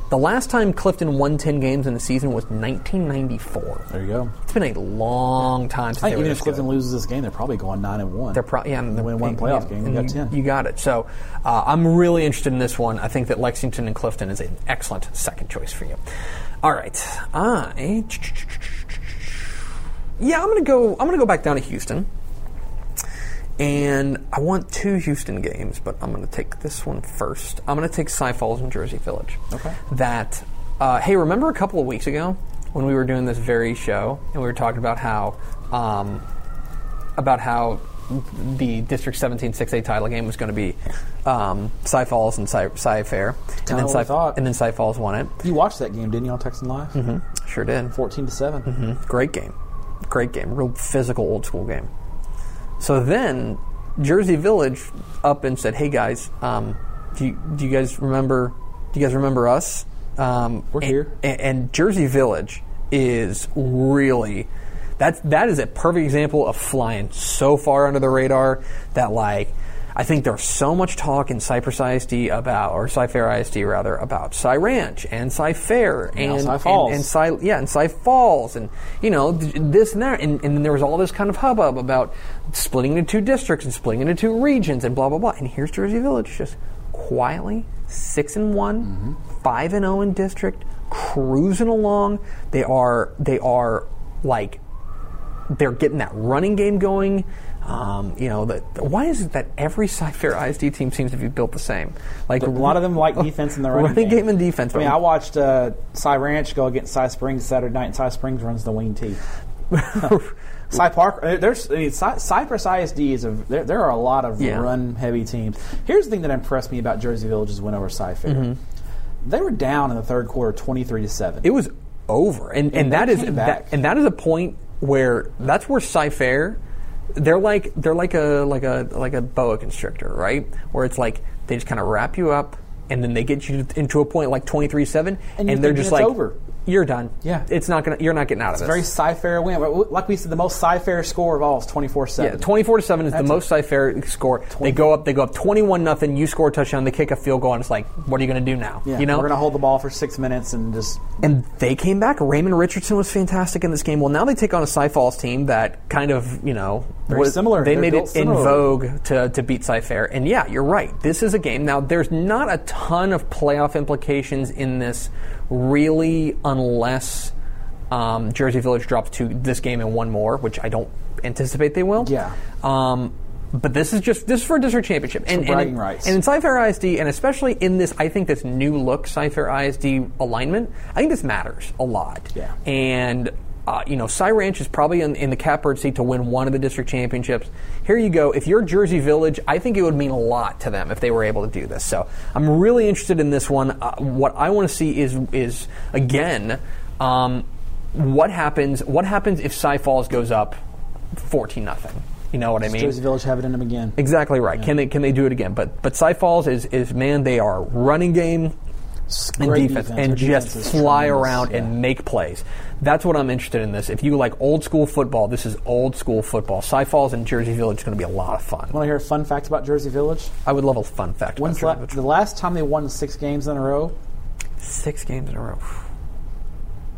The last time Clifton won ten games in a season was nineteen ninety-four. There you go. It's been a long time since I think they even were if Clifton good. Loses this game, they're probably going nine and one. They're probably yeah, and they win one playoff game. They got ten. You got it. So uh, I'm really interested in this one. I think that Lexington and Clifton is an excellent second choice for you. All right. Uh, yeah, I'm gonna go. I'm gonna go back down to Houston, and I want two Houston games, but I'm gonna take this one first. I'm gonna take Sioux Falls and Jersey Village. Okay. That. Uh, hey, remember a couple of weeks ago when we were doing this very show and we were talking about how um, about how the District seventeen six A title game was going to be um, Sioux Falls and Cy, Cy Fair, and then Cy, and then Sioux Falls won it. You watched that game, didn't you, on Texan Live? Mm-hmm. Sure did. Fourteen to seven. Mm-hmm. Great game, great game, real physical, old school game. So then Jersey Village up and said, "Hey guys, um, do you, do you guys remember? Do you guys remember us? Um, We're and, here." And, and Jersey Village is really. That's, that is a perfect example of flying so far under the radar that, like, I think there's so much talk in Cypress I S D about, or Cy Fair I S D rather, about Cy Ranch and Cy Fair and Cy Falls. And, and Cy, yeah, and Cy Falls and, you know, this and that. And, and then there was all this kind of hubbub about splitting into two districts and splitting into two regions and blah, blah, blah. And here's Jersey Village just quietly six and one, mm-hmm. five and oh in district, cruising along. They are, they are like... They're getting that running game going. Um, you know, the, why is it that every Cy Fair I S D team seems to be built the same? Like a lot of them like defense in the running, running game. game and defense. I mean, I watched uh, Cy Ranch go against Cy Springs Saturday night, and Cy Springs runs the wing tee. Cy Park, there's I mean, Cy, Cypress I S D is a. There, there are a lot of yeah. run-heavy teams. Here's the thing that impressed me about Jersey Village's win over Cy Fair. Mm-hmm. They were down in the third quarter, twenty-three to seven. It was over, and and, and that is that, and that is a point. Where that's where Cy Fair, they're like they're like a like a like a boa constrictor, right? Where it's like they just kind of wrap you up, and then they get you into a point like twenty-three seven, and, and they're just it's like, over. "You're done. Yeah, it's not gonna. You're not getting out it's of this." It's very Cy Fair win. Like we said, the most Cy Fair score of all is twenty-four seven. Yeah, twenty-four to seven is that's the most Cy Fair score. twenty. They go up. They go up twenty-one nothing. You score a touchdown. They kick a field goal, and it's like, "What are you going to do now?" Yeah, you know, we're going to hold the ball for six minutes and just. And they came back. Raymond Richardson was fantastic in this game. Well, now they take on a Cy Falls team that kind of, you know, very was, similar. They They're made it similar. In vogue to to beat Cy Fair. And yeah, you're right. This is a game. Now there's not a ton of playoff implications in this, really, unless um, Jersey Village drops to this game and one more, which I don't anticipate they will. Yeah. Um, but this is just this is for a district championship. And, for bragging and, rights. And in Cy Fair I S D, and especially in this, I think this new look Cy Fair I S D alignment, I think this matters a lot. Yeah. And Uh, you know, Cy Ranch is probably in, in the catbird seat to win one of the district championships. Here you go. If you're Jersey Village, I think it would mean a lot to them if they were able to do this. So I'm really interested in this one. Uh, what I want to see is, is again, um, what happens What happens if Cy Falls goes up fourteen nothing? You know what I mean? Does Jersey Village have it in them again? Exactly right. Yeah. Can they Can they do it again? But but Cy Falls is, is man, they are running game and defense, defense and just fly tremendous. around yeah. and make plays. That's what I'm interested in this. If you like old school football, this is old school football. Cy Falls and Jersey Village is going to be a lot of fun. Want to hear a fun fact about Jersey Village? I would love a fun fact When's about Jersey la- Village. The last time they won six games in a row? Six games in a row.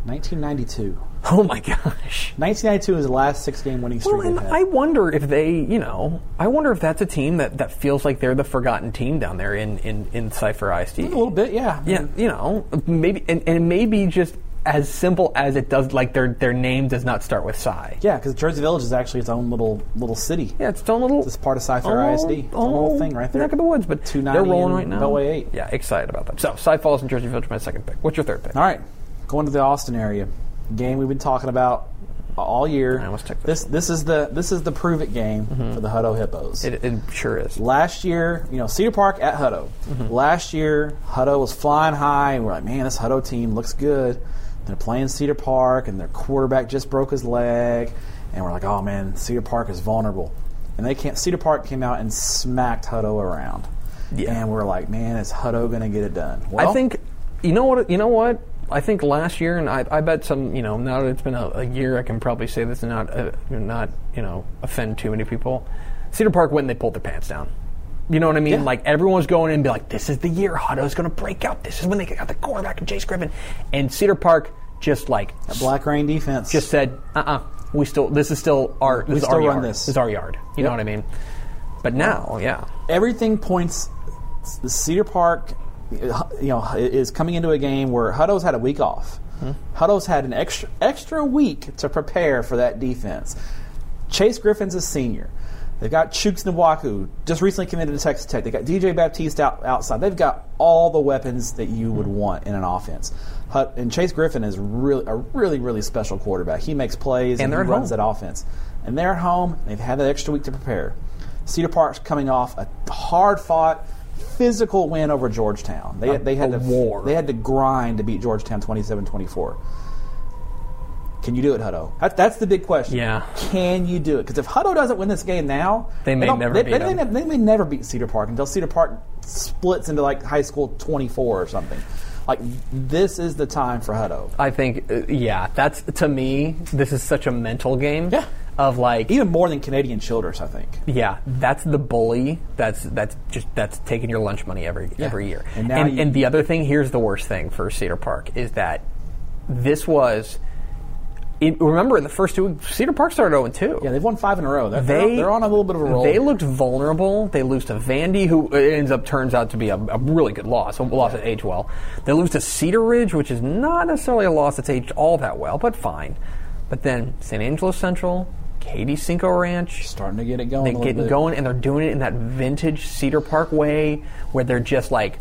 nineteen ninety-two. Oh, my gosh. nineteen ninety-two is the last six-game winning streak. Well, and I wonder if they, you know, I wonder if that's a team that, that feels like they're the forgotten team down there in, in, in Cypher I S D. A little bit, yeah. Yeah, I mean, you know, maybe, and, and maybe just as simple as it does, like their their name does not start with Cy. Yeah, because Jersey Village is actually its own little little city. Yeah, it's its own little... It's part of Cypher oh, I S D. It's oh, a little thing right there. Neck of the woods, but they're rolling right now. oh eight. Yeah, excited about that. So, Cy Falls and Jersey Village, my second pick. What's your third pick? All right, going to the Austin area. Game we've been talking about all year. I almost took this. This, this is the this is the prove it game mm-hmm. for the Hutto Hippos. It, it sure is. Last year, you know, Cedar Park at Hutto. Mm-hmm. Last year, Hutto was flying high, and we're like, man, this Hutto team looks good. They're playing Cedar Park, and their quarterback just broke his leg, and we're like, oh man, Cedar Park is vulnerable, and they can't. Cedar Park came out and smacked Hutto around, yeah. and we're like, man, is Hutto going to get it done? Well, I think you know what you know what. I think last year, and I, I bet some, you know, now that it's been a, a year, I can probably say this and not, uh, not, you know, offend too many people. Cedar Park went and they pulled their pants down. You know what I mean? Yeah. Like, everyone was going in and be like, this is the year Hutto's going to break out. This is when they got the quarterback and Chase Griffin. And Cedar Park just, like... That Black Rain defense. Just said, uh-uh, we still, this is still our, this we is still our run yard. This. This is our yard. You yep. know what I mean? But now, yeah. Everything points, the Cedar Park... you know, is coming into a game where Hutto's had a week off. Hmm. Hutto's had an extra extra week to prepare for that defense. Chase Griffin's a senior. They've got Chooks Nwaku, just recently committed to Texas Tech. They've got D J Baptiste out, outside. They've got all the weapons that you would want in an offense. Hutt, and Chase Griffin is really a really, really special quarterback. He makes plays and, and he runs home. that offense. And they're at home. They've had that extra week to prepare. Cedar Park's coming off a hard-fought, physical win over Georgetown. They had, they had to war. They had to grind to beat Georgetown twenty-seven twenty-four. Can you do it, Hutto? That, that's the big question. Yeah. Can you do it? Because if Hutto doesn't win this game now, they may they never. They, beat they, they, they may never beat Cedar Park until Cedar Park splits into like high school twenty-four or something. Like, this is the time for Hutto. I think, uh, yeah, that's, to me, this is such a mental game. Yeah. Of like... Even more than Canadian Childers, I think. Yeah, that's the bully that's that's just, that's just taking your lunch money every yeah. every year. And, now and, you, and the other thing, here's the worst thing for Cedar Park, is that this was... It, remember, in the first two weeks, Cedar Park started oh and two. Yeah, they've won five in a row. They're, they, they're on a little bit of a roll. They looked vulnerable. They lose to Vandy, who ends up turns out to be a, a really good loss, a loss yeah. that aged well. They lose to Cedar Ridge, which is not necessarily a loss that's aged all that well, but fine. But then San Angelo Central, Katy Cinco Ranch. Starting to get it going. They're getting bit. going, and they're doing it in that vintage Cedar Park way where they're just like,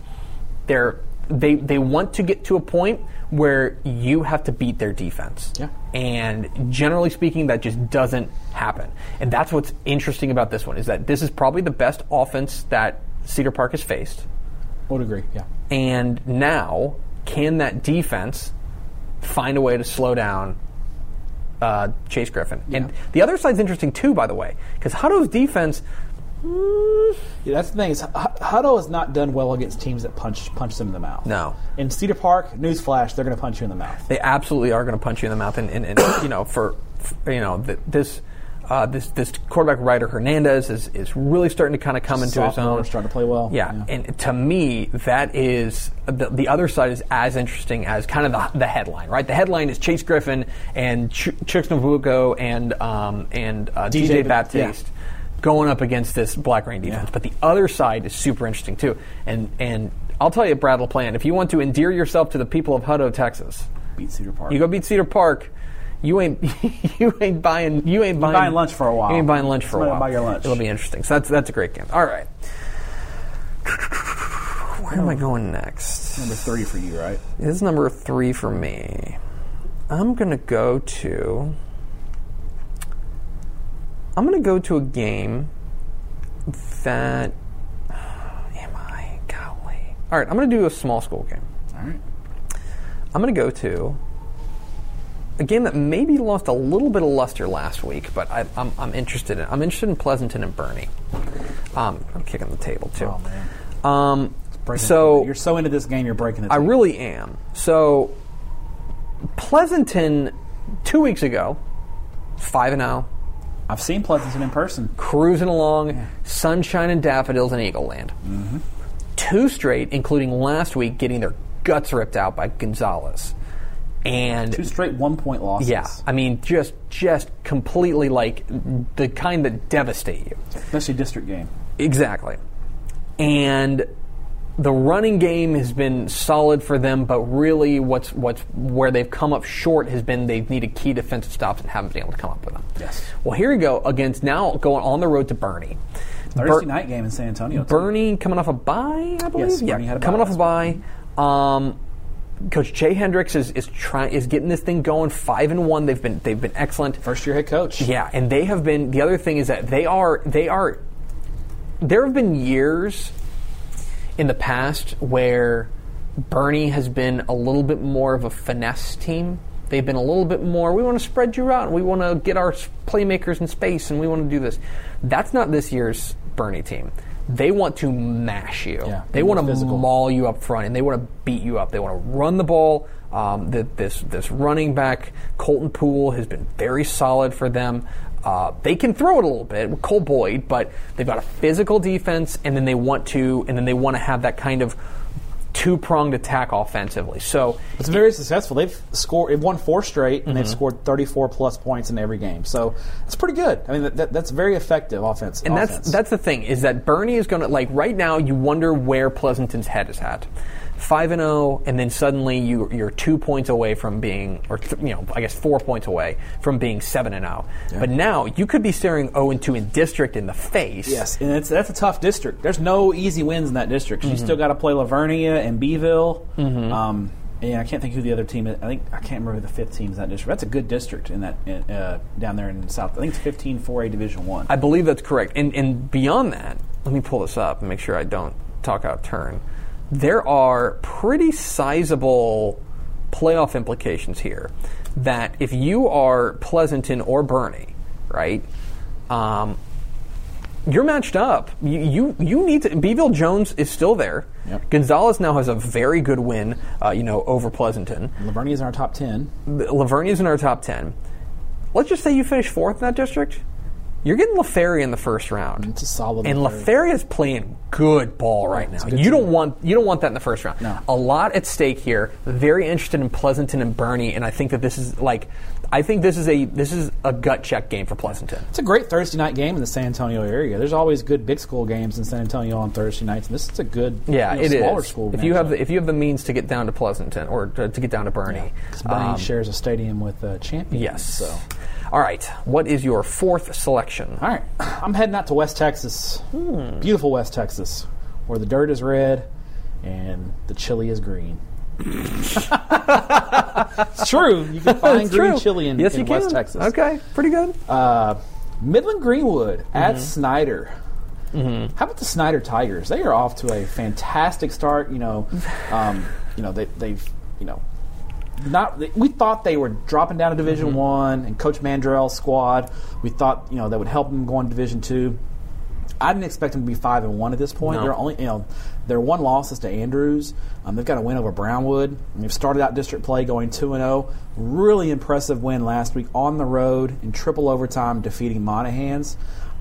they're... They they want to get to a point where you have to beat their defense. Yeah. And generally speaking, that just doesn't happen. And that's what's interesting about this one, is that this is probably the best offense that Cedar Park has faced. I would agree, yeah. And now, can that defense find a way to slow down uh, Chase Griffin? Yeah. And the other side's interesting, too, by the way, because Hutto's defense... Yeah, that's the thing. Is Hutto has not done well against teams that punch punch them in the mouth. No. In Cedar Park, newsflash, they're going to punch you in the mouth. They absolutely are going to punch you in the mouth. And, and, and you know, for, for you know the, this uh, this this quarterback Ryder Hernandez is, is really starting to kind of come into his own. Sophomore, starting to play well. Yeah. yeah. And to me, that is the, the other side is as interesting as kind of the, the headline, right? The headline is Chase Griffin and Ch- Chooks Nwaku and um, and uh, D J Baptiste. Yeah. Going up against this Black Rain defense. Yeah. But the other side is super interesting, too. And and I'll tell you, Brad LaPlante, if you want to endear yourself to the people of Hutto, Texas, beat Cedar Park. You go beat Cedar Park, you ain't you ain't buying you ain't buying, buying lunch for a while. You ain't buying lunch for Somebody a while. Buy your lunch. It'll be interesting. So that's that's a great game. All right. Where am I going next? Number three for you, right? It's number three for me. I'm going to go to... I'm going to go to a game that... Am I? Golly. All right, I'm going to do a small school game. All right. I'm going to go to a game that maybe lost a little bit of luster last week, but I, I'm, I'm interested in I'm interested in Pleasanton and Bernie. Um, I'm kicking the table, too. Oh, man. Um, so you're so into this game, you're breaking the table. I really am. So Pleasanton, two weeks ago, five and oh. I've seen Pleasanton in person. Cruising along, yeah. Sunshine and daffodils in Eagle Land. Mm-hmm. Two straight, including last week, getting their guts ripped out by Gonzalez. And two straight one-point losses. Yeah, I mean, just just completely like the kind that devastate you. Especially district game. Exactly. And the running game has been solid for them, but really what's what's where they've come up short has been they've needed key defensive stops and haven't been able to come up with them. Yes. Well, here we go against now going on the road to Bernie. Thursday Ber- night game in San Antonio. Bernie coming off a bye, I believe. Yes, Bernie yeah, had a bye. Coming off a bye. Um, Coach Jay Hendricks is is trying is getting this thing going. Five and one, they've been they've been excellent. First year head coach. Yeah, and they have been. The other thing is that they are they are. There have been years in the past where Bernie has been a little bit more of a finesse team. They've been a little bit more, we want to spread you out, and we want to get our playmakers in space, and we want to do this. That's not this year's Bernie team. They want to mash you. Yeah, they want to physical. Maul you up front, and they want to beat you up. They want to run the ball. Um, the, this this running back, Colton Poole, has been very solid for them. Uh, they can throw it a little bit with Cole Boyd, but they've got a physical defense, and then they want to, and then they want to have that kind of two-pronged attack offensively. So it's very successful. They've scored, they've won four straight, and mm-hmm. they've scored thirty-four plus points in every game. So it's pretty good. I mean, that, that, that's very effective offense. And offense. that's that's the thing is that Bernie is going to like right now. You wonder where Pleasanton's head is at. Five and zero, and then suddenly you you're two points away from being, or th- you know, I guess four points away from being seven and zero. Yeah. But now you could be staring zero and two in district in the face. Yes, and it's, that's a tough district. There's no easy wins in that district. Mm-hmm. You still got to play Lavernia and Beeville. Mm-hmm. Um, and I can't think who the other team is. I think I can't remember the fifth team in that district. That's a good district in that in, uh, down there in the south. I think it's fifteen four A Division One. I believe that's correct. And and beyond that, let me pull this up and make sure I don't talk out of turn. There are pretty sizable playoff implications here that if you are Pleasanton or Bernie, right, um, you're matched up. You, you you need to – Beeville Jones is still there. Yep. Gonzalez now has a very good win, uh, you know, over Pleasanton. Lavernia's in our top ten. Lavernia's in our top ten. Let's just say you finish fourth in that district. You're getting LaFerrier in the first round. It's a solid. And LaFerrier is playing good ball right now. You don't want you don't want that in the first round. No. A lot at stake here. Very interested in Pleasanton and Bernie, and I think that this is like I think this is a this is a gut check game for Pleasanton. It's a great Thursday night game in the San Antonio area. There's always good big school games in San Antonio on Thursday nights, and this is a good yeah, you know, it smaller is. School. If matchup. you have the, if you have the means to get down to Pleasanton or to, to get down to Bernie, yeah, because Bernie um, shares a stadium with uh, Champion. Yes. So. All right. What is your fourth selection? All right. I'm heading out to West Texas. Hmm. Beautiful West Texas, where the dirt is red and the chili is green. It's true. You can find green true. chili in, yes, in West can. Texas. Okay. Pretty good. Uh, Midland Greenwood mm-hmm. at Snyder. Mm-hmm. How about the Snyder Tigers? They are off to a fantastic start. You know, um, you know they, they've, you know, Not we thought they were dropping down to Division mm-hmm. One, and Coach Mandrell's squad. We thought you know that would help them go on Division Two. I didn't expect them to be five and one at this point. No. They're only you know their one loss is to Andrews. Um, they've got a win over Brownwood. And they've started out district play going two and zero. Really impressive win last week on the road in triple overtime, defeating Monahans.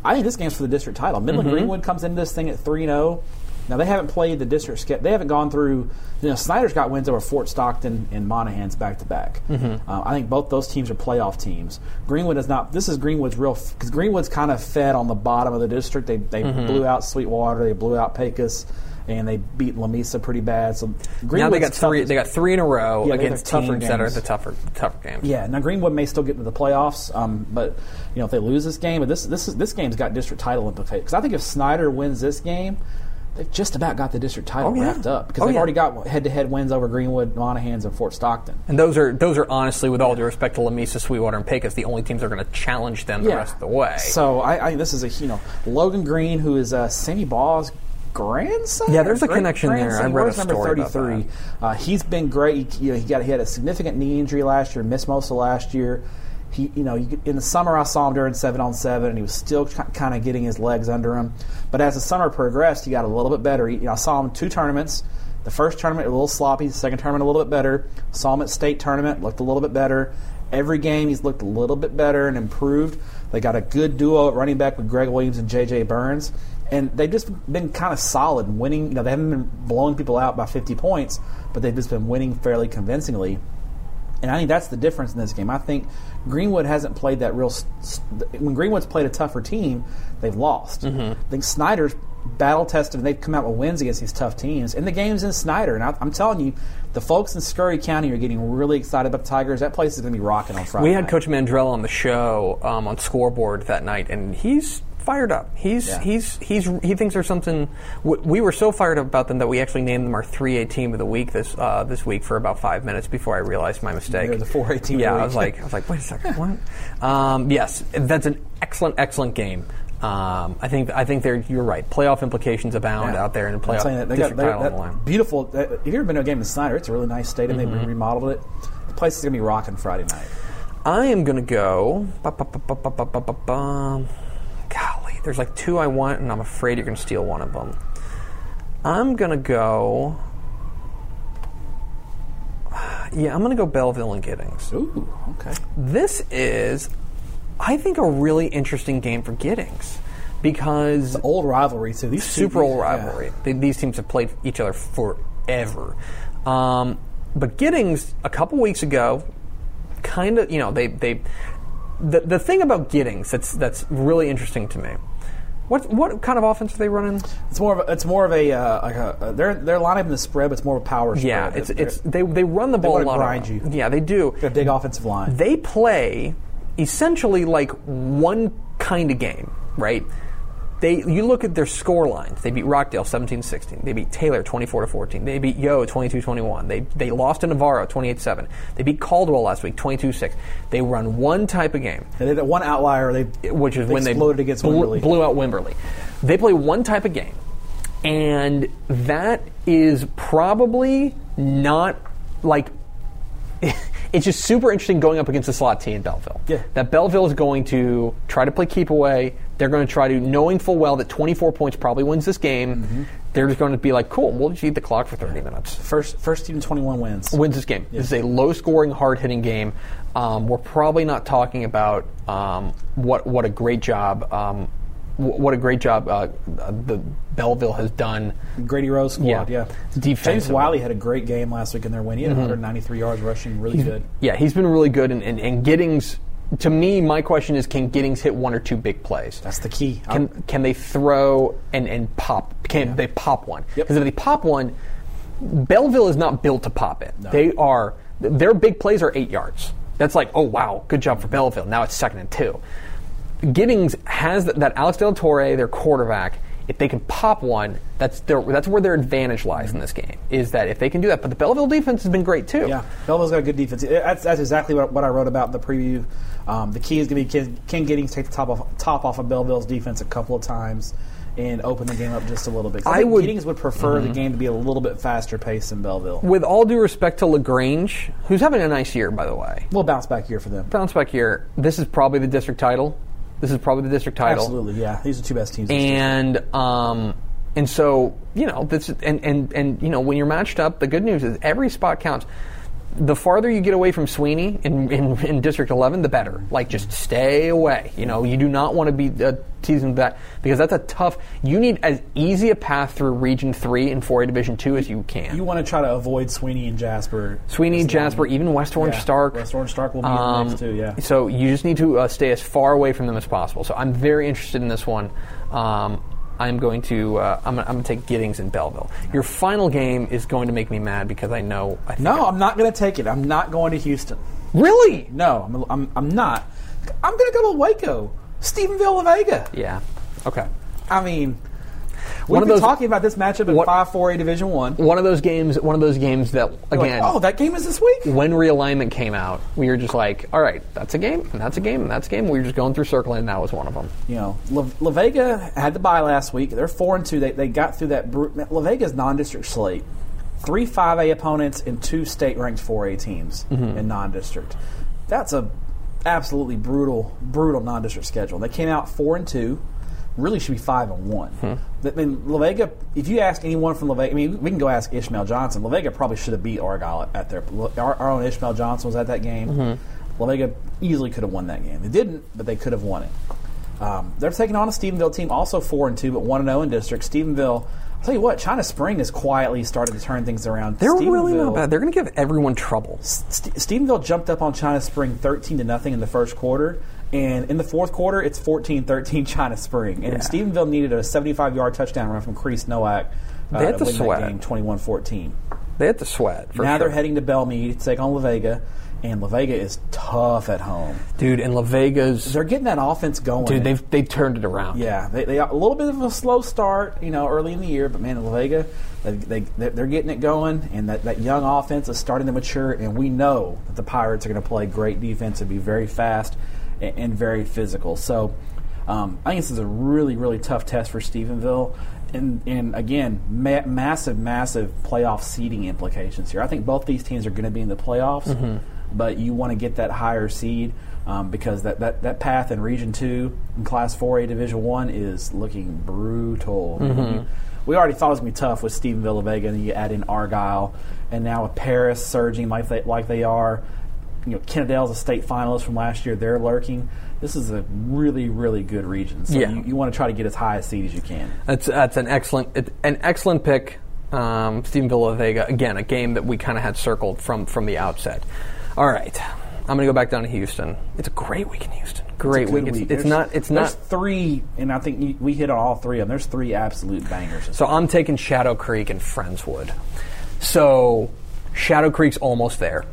I think this game's for the district title. Midland mm-hmm. Greenwood comes into this thing at three and zero. Now, they haven't played the district. They haven't gone through. You know, Snyder's got wins over Fort Stockton and Monahans back-to-back. Mm-hmm. Uh, I think both those teams are playoff teams. Greenwood is not. This is Greenwood's real. Because Greenwood's kind of fed on the bottom of the district. They they mm-hmm. blew out Sweetwater. They blew out Pecos. And they beat La Mesa pretty bad. So Greenwood's now they got tough. three. They got three in a row yeah, against teams games. that are the tougher, tougher games. Yeah. Now Greenwood may still get to the playoffs, um, but you know if they lose this game, but this this is, this game's got district title implications. Because I think if Snyder wins this game. they've just about got the district title oh, yeah. wrapped up because oh, they've yeah. already got head-to-head wins over Greenwood, Monahans, and Fort Stockton. And those are, those are honestly, with all due respect to Lamesa, Sweetwater, and Pecos, the only teams that are going to challenge them yeah. the rest of the way. So I, I this is a, you know, Logan Green, who is uh, Sammy Ball's grandson? Yeah, there's a great connection grandson. there. I read a story number thirty-three. About that. Uh, he's been great. He, you know, he, got, he had a significant knee injury last year, missed most of last year. He, you know, in the summer I saw him during seven on seven, and he was still k- kind of getting his legs under him. But as the summer progressed, he got a little bit better. He, you know, I saw him two tournaments. The first tournament, a little sloppy. The second tournament, a little bit better. Saw him at state tournament, looked a little bit better. Every game he's looked a little bit better and improved. They got a good duo at running back with Greg Williams and J J Burns. And they've just been kind of solid, winning. You know, they haven't been blowing people out by fifty points, but they've just been winning fairly convincingly. And I think that's the difference in this game. I think Greenwood hasn't played that real st- – when Greenwood's played a tougher team, they've lost. Mm-hmm. I think Snyder's battle-tested, and they've come out with wins against these tough teams. And the game's in Snyder. And I, I'm telling you, the folks in Scurry County are getting really excited about the Tigers. That place is going to be rocking on Friday We had night. Coach Mandrell on the show um, on Scoreboard that night, and he's – fired up. He's yeah. he's he's he thinks there's something. We were so fired up about them that we actually named them our three A team of the week this uh, this week for about five minutes before I realized my mistake. They're the four A team. Yeah, of the week. I was like, I was like, wait a second, what? Um, yes, that's an excellent, excellent game. Um, I think I think they're. You're right. Playoff implications abound yeah. out there in the playoff. That, they got, they, that the beautiful. That, if you've ever been to a game in Snyder, it's a really nice stadium. Mm-hmm. They remodeled it. The place is gonna be rocking Friday night. I am gonna go. Ba, ba, ba, ba, ba, ba, ba, ba. Golly, there's like two I want, and I'm afraid you're going to steal one of them. I'm going to go... Yeah, I'm going to go Belleville and Giddings. Ooh, okay. This is, I think, a really interesting game for Giddings because... It's an old rivalry, too. These super teams, old rivalry. Yeah. These teams have played each other forever. Um, but Giddings, a couple weeks ago, kind of, you know, they... they The the thing about Giddings that's that's really interesting to me. What what kind of offense are they running? It's more of a, it's more of a, uh, like a they're they're lining up in the spread, but it's more of a power spread. Yeah, it's they're, it's they they run the ball a lot. They want to grind you. Yeah, they do. They're a big offensive line. They play essentially like one kind of game, right? They you look at their score lines. They beat Rockdale seventeen sixteen. They beat Taylor twenty-four to fourteen. They beat Yo twenty-two twenty-one. They they lost to Navarro twenty-eight seven. They beat Caldwell last week twenty-two six. They run one type of game. They did one outlier. They which is they when they exploded against blew, Wimberley. Blew out Wimberley. They play one type of game, and that is probably not like. It's just super interesting going up against the slot team in Belleville. Yeah. That Belleville is going to try to play keep away. They're going to try to, knowing full well that twenty-four points probably wins this game, mm-hmm. they're just going to be like, cool, we'll just eat the clock for thirty minutes. First first team twenty-one wins. Wins this game. Yeah. This is a low-scoring, hard-hitting game. Um, we're probably not talking about um, what what a great job um, What a great job uh, the Belleville has done. Grady Rose squad, yeah. yeah. James Wiley had a great game last week in their win. He had mm-hmm. one hundred ninety-three yards rushing, really he's, good. Yeah, he's been really good. And, and, and Giddings, to me, my question is, can Giddings hit one or two big plays? That's the key. Can I'm, can they throw and, and pop? Can yeah. they pop one? Because yep. if they pop one, Belleville is not built to pop it. No. They are Their big plays are eight yards. That's like, oh, wow, good job for Belleville. Now it's second and two. Giddings has that, that Alex De La Torre, their quarterback. If they can pop one, that's their, that's where their advantage lies mm-hmm. in this game, is that if they can do that. But the Belleville defense has been great, too. Yeah, Belleville's got a good defense. It, that's, that's exactly what, what I wrote about in the preview. Um, the key is going to be can, can Giddings take the top off, top off of Belleville's defense a couple of times and open the game up just a little bit. I, I think would, Giddings would prefer mm-hmm. the game to be a little bit faster paced than Belleville. With all due respect to LaGrange, who's having a nice year, by the way. Well, bounce back year for them. Bounce back year. This is probably the district title. This is probably the district title. Absolutely, yeah. These are the two best teams. And um, and so you know this and, and, and you know when you're matched up, the good news is every spot counts. The farther you get away from Sweeney in, in, in District eleven, the better. Like just stay away. You know you do not want to be uh, teasing with that because that's a tough. You need as easy a path through Region three and four A Division two as you can. You want to try to avoid Sweeney and Jasper. Sweeney, and Jasper, even West Orange yeah, Stark. West Orange Stark will be um, in the mix too. Yeah. So you just need to uh, stay as far away from them as possible. So I'm very interested in this one. Um, I'm going to uh, I'm, I'm going to take Giddings and Belleville. Your final game is going to make me mad because I know. I think no, I'm, I'm not going to take it. I'm not going to Houston. Really? No, I'm I'm, I'm not. I'm going to go to Waco, Stephenville, La Vega. Yeah. Okay. I mean, We've one been of those, talking about this matchup in five four A Division One. One of those games. One of those games that again. Like, oh, that game is this week. When realignment came out, we were just like, all right, that's a game, and that's a game, and that's a game. We were just going through circling, and that was one of them. You know, La, La Vega had the bye last week. They're four and two. They they got through that. Br- La Vega's non-district slate. Three five A opponents and two state-ranked four A teams mm-hmm. in non-district. That's a absolutely brutal, brutal non-district schedule. They came out four and two. Really should be five and one. Hmm. I mean, La Vega. If you ask anyone from La Vega, I mean, we can go ask Ishmael Johnson. La Vega probably should have beat Argyle at their. Our, our own Ishmael Johnson was at that game. Mm-hmm. La Vega easily could have won that game. They didn't, but they could have won it. Um, they're taking on a Stephenville team, also four and two, but one and zero in district. Stephenville. I'll tell you what, China Spring has quietly started to turn things around. They're really not bad. They're going to give everyone trouble. St- Stephenville jumped up on China Spring thirteen to nothing in the first quarter, and in the fourth quarter, it's fourteen thirteen China Spring. And yeah. Stephenville needed a seventy-five-yard touchdown run from Kreese Nowak uh, they had to, to win sweat. That game twenty-one fourteen. They had to sweat. For now sure. They're heading to Bellmead to take on La Vega. And La Vega is tough at home, dude. And La Vega's they're getting that offense going, dude. They've they've turned it around. Yeah, they they a little bit of a slow start, you know, early in the year, but man, La Vega, they, they they're getting it going, and that, that young offense is starting to mature. And we know that the Pirates are going to play great defense and be very fast and, and very physical. So um, I think this is a really really tough test for Stephenville. And, and again, ma- massive, massive playoff seeding implications here. I think both these teams are going to be in the playoffs, mm-hmm. but you want to get that higher seed um, because that, that, that path in Region two in Class four A Division one is looking brutal. Mm-hmm. We already thought it was going to be tough with Stephenville, La Vega, and then you add in Argyle, and now with Paris surging like they, like they are. You know, Kennedale's a state finalist from last year. They're lurking. This is a really, really good region. So yeah. you, you want to try to get as high a seed as you can. That's that's an excellent it, an excellent pick, um, Stephenville, La Vega. Again, a game that we kind of had circled from, from the outset. All right, I'm going to go back down to Houston. It's a great week in Houston. Great week. It's, week. it's not. It's not. There's three, and I think we hit on all three of them. There's three absolute bangers. So I'm taking Shadow Creek and Friendswood. So Shadow Creek's almost there.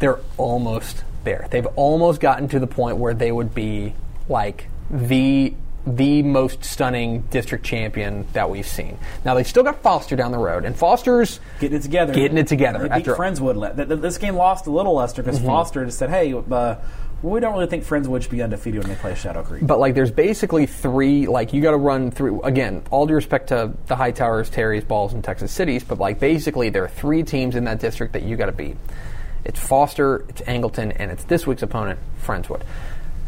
They're almost there. They've almost gotten to the point where they would be like the the most stunning district champion that we've seen. Now they've still got Foster down the road, and Foster's getting it together. Getting it together. They beat Friendswood. This game lost to Little Lester because mm-hmm. Foster just said, "Hey, uh, we don't really think Friendswood should be undefeated when they play Shadow Creek." But like, there's basically three. Like, you got to run through again. All due respect to the Hightowers, Terry's, Balls, and Texas Cities, but like, basically, there are three teams in that district that you got to beat. It's Foster, it's Angleton, and it's this week's opponent, Friendswood.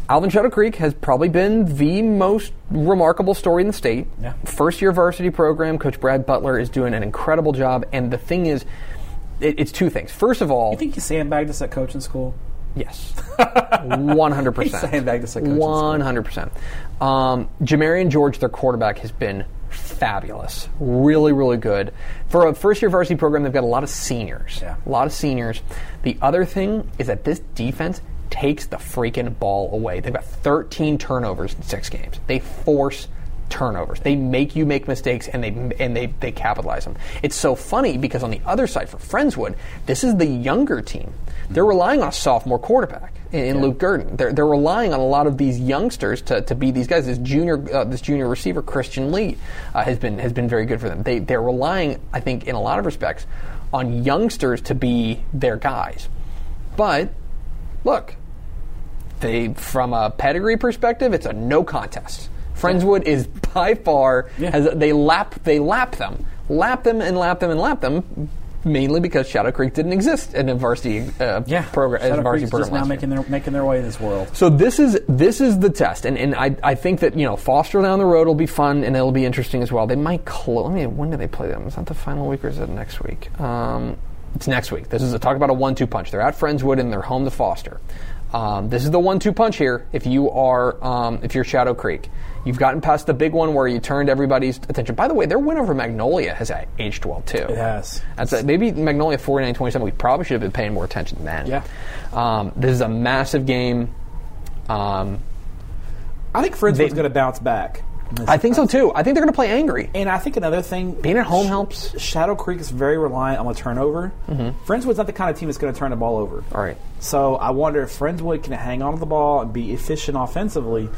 Alvin Shadow Creek has probably been the most remarkable story in the state. Yeah. First-year varsity program, Coach Brad Butler is doing an incredible job, and the thing is, it, it's two things. First of all... You think you sandbagged us at coaching school? Yes. one hundred percent. He sandbagged us at coaching one hundred percent. School. Um, Jamarian George, their quarterback, has been fabulous. Really, really good. For a first-year varsity program, they've got a lot of seniors. Yeah. A lot of seniors. The other thing is that this defense takes the freaking ball away. They've got thirteen turnovers in six games. They force turnovers. They make you make mistakes, and they and they, they capitalize them. It's so funny because on the other side for Friendswood, this is the younger team. They're relying on a sophomore quarterback in yeah. Luke Gurdon. They're they're relying on a lot of these youngsters to, to be these guys. This junior uh, this junior receiver Christian Lee uh, has been has been very good for them. They they're relying, I think, in a lot of respects, on youngsters to be their guys. But look, they from a pedigree perspective, it's a no contest. Friendswood is by far yeah. has they lap they lap them lap them and lap them and lap them. Mainly because Shadow Creek didn't exist in a varsity uh, yeah. program. Shadow Creek is just now making their, making their way in this world. So this is this is the test, and and I I think that you know Foster down the road will be fun and it'll be interesting as well. They might close. I mean, when do they play them? Is that the final week or is it next week? Um, it's next week. This is a talk about a one-two punch. They're at Friendswood and they're home to Foster. Um, this is the one-two punch here. If you are um, if you're Shadow Creek, you've gotten past the big one where you turned everybody's attention. By the way, their win over Magnolia has aged well too. It has. That's a, maybe Magnolia forty-nine twenty-seven. We probably should have been paying more attention then. Yeah. Um, this is a massive game. Um, I think Friendswood's going to bounce back. I think so too. I think they're going to play angry. And I think another thing, being at home helps. Shadow Creek is very reliant on the turnover. Mm-hmm. Friendswood's not the kind of team that's going to turn the ball over. All right. So I wonder if Friendswood can hang on to the ball and be efficient offensively.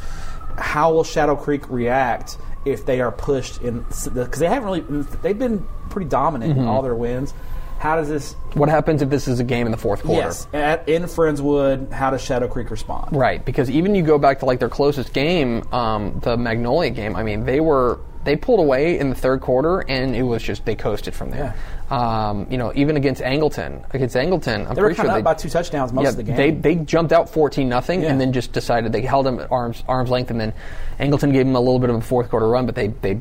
How will Shadow Creek react if they are pushed in, because they haven't really, they've been pretty dominant mm-hmm. in all their wins. How does this? What happens if this is a game in the fourth quarter? Yes, at, in Friendswood, how does Shadow Creek respond? Right, because even you go back to like their closest game, um, the Magnolia game. I mean, they were they pulled away in the third quarter, and it was just they coasted from there. Yeah. Um, you know, even against Angleton, against Angleton, I'm they pretty were sure they up by two touchdowns most yeah, of the game. They they jumped out fourteen nothing, yeah. and then just decided they held them at arms arm's length, and then Angleton gave them a little bit of a fourth quarter run, but they they.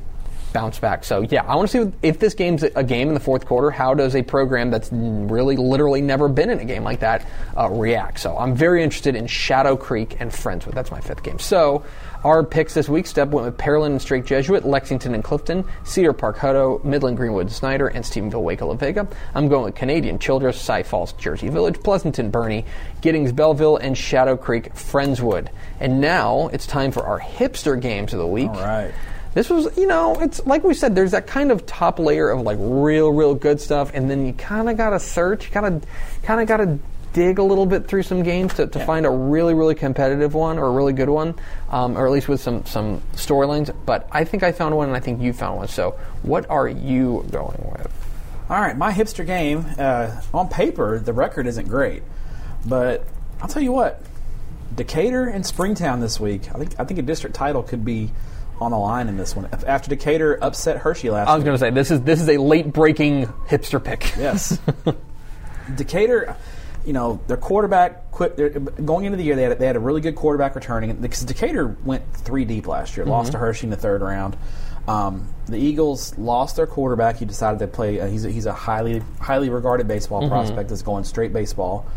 bounce back. So, yeah, I want to see if this game's a game in the fourth quarter, how does a program that's really literally never been in a game like that uh, react? So I'm very interested in Shadow Creek and Friendswood. That's my fifth game. So our picks this week, Step went with Pearland and Straight Jesuit, Lexington and Clifton, Cedar Park Hutto, Midland Greenwood Snyder, and Stephenville Waco La Vega. I'm going with Canadian Childress, Cy Falls Jersey Village, Pleasanton Bernie, Giddings Belleville, and Shadow Creek Friendswood. And now it's time for our hipster games of the week. All right. This was, you know, it's like we said, there's that kind of top layer of like real, real good stuff, and then you kind of got to search, kind of kind of got to dig a little bit through some games to, to yeah. find a really, really competitive one or a really good one, um, or at least with some, some storylines. But I think I found one, and I think you found one. So what are you going with? All right, my hipster game, uh, on paper, the record isn't great. But I'll tell you what, Decatur and Springtown this week, I think I think a district title could be on the line in this one. After Decatur upset Hershey last I was going to say, this is this is a late-breaking hipster pick. Yes. Decatur, you know, their quarterback quit. Going into the year, they had, they had a really good quarterback returning. Because Decatur went three deep last year, mm-hmm. lost to Hershey in the third round. Um, the Eagles lost their quarterback. He decided to play. Uh, he's, a, he's a highly highly regarded baseball mm-hmm. prospect that's going straight baseball.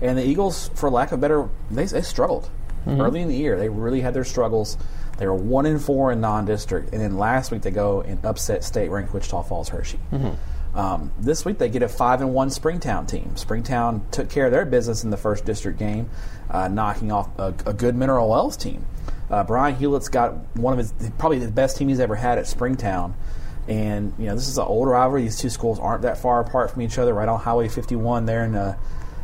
And the Eagles, for lack of better, they, they struggled mm-hmm. early in the year. They really had their struggles. They were one and four in non-district, and then last week they go and upset state-ranked Wichita Falls Hershey. Mm-hmm. Um, this week they get a five and one Springtown team. Springtown took care of their business in the first district game, uh, knocking off a, a good Mineral Wells team. Uh, Brian Hewlett's got one of his probably the best team he's ever had at Springtown, and you know this is an old rivalry. These two schools aren't that far apart from each other, right on Highway fifty-one there in. Uh,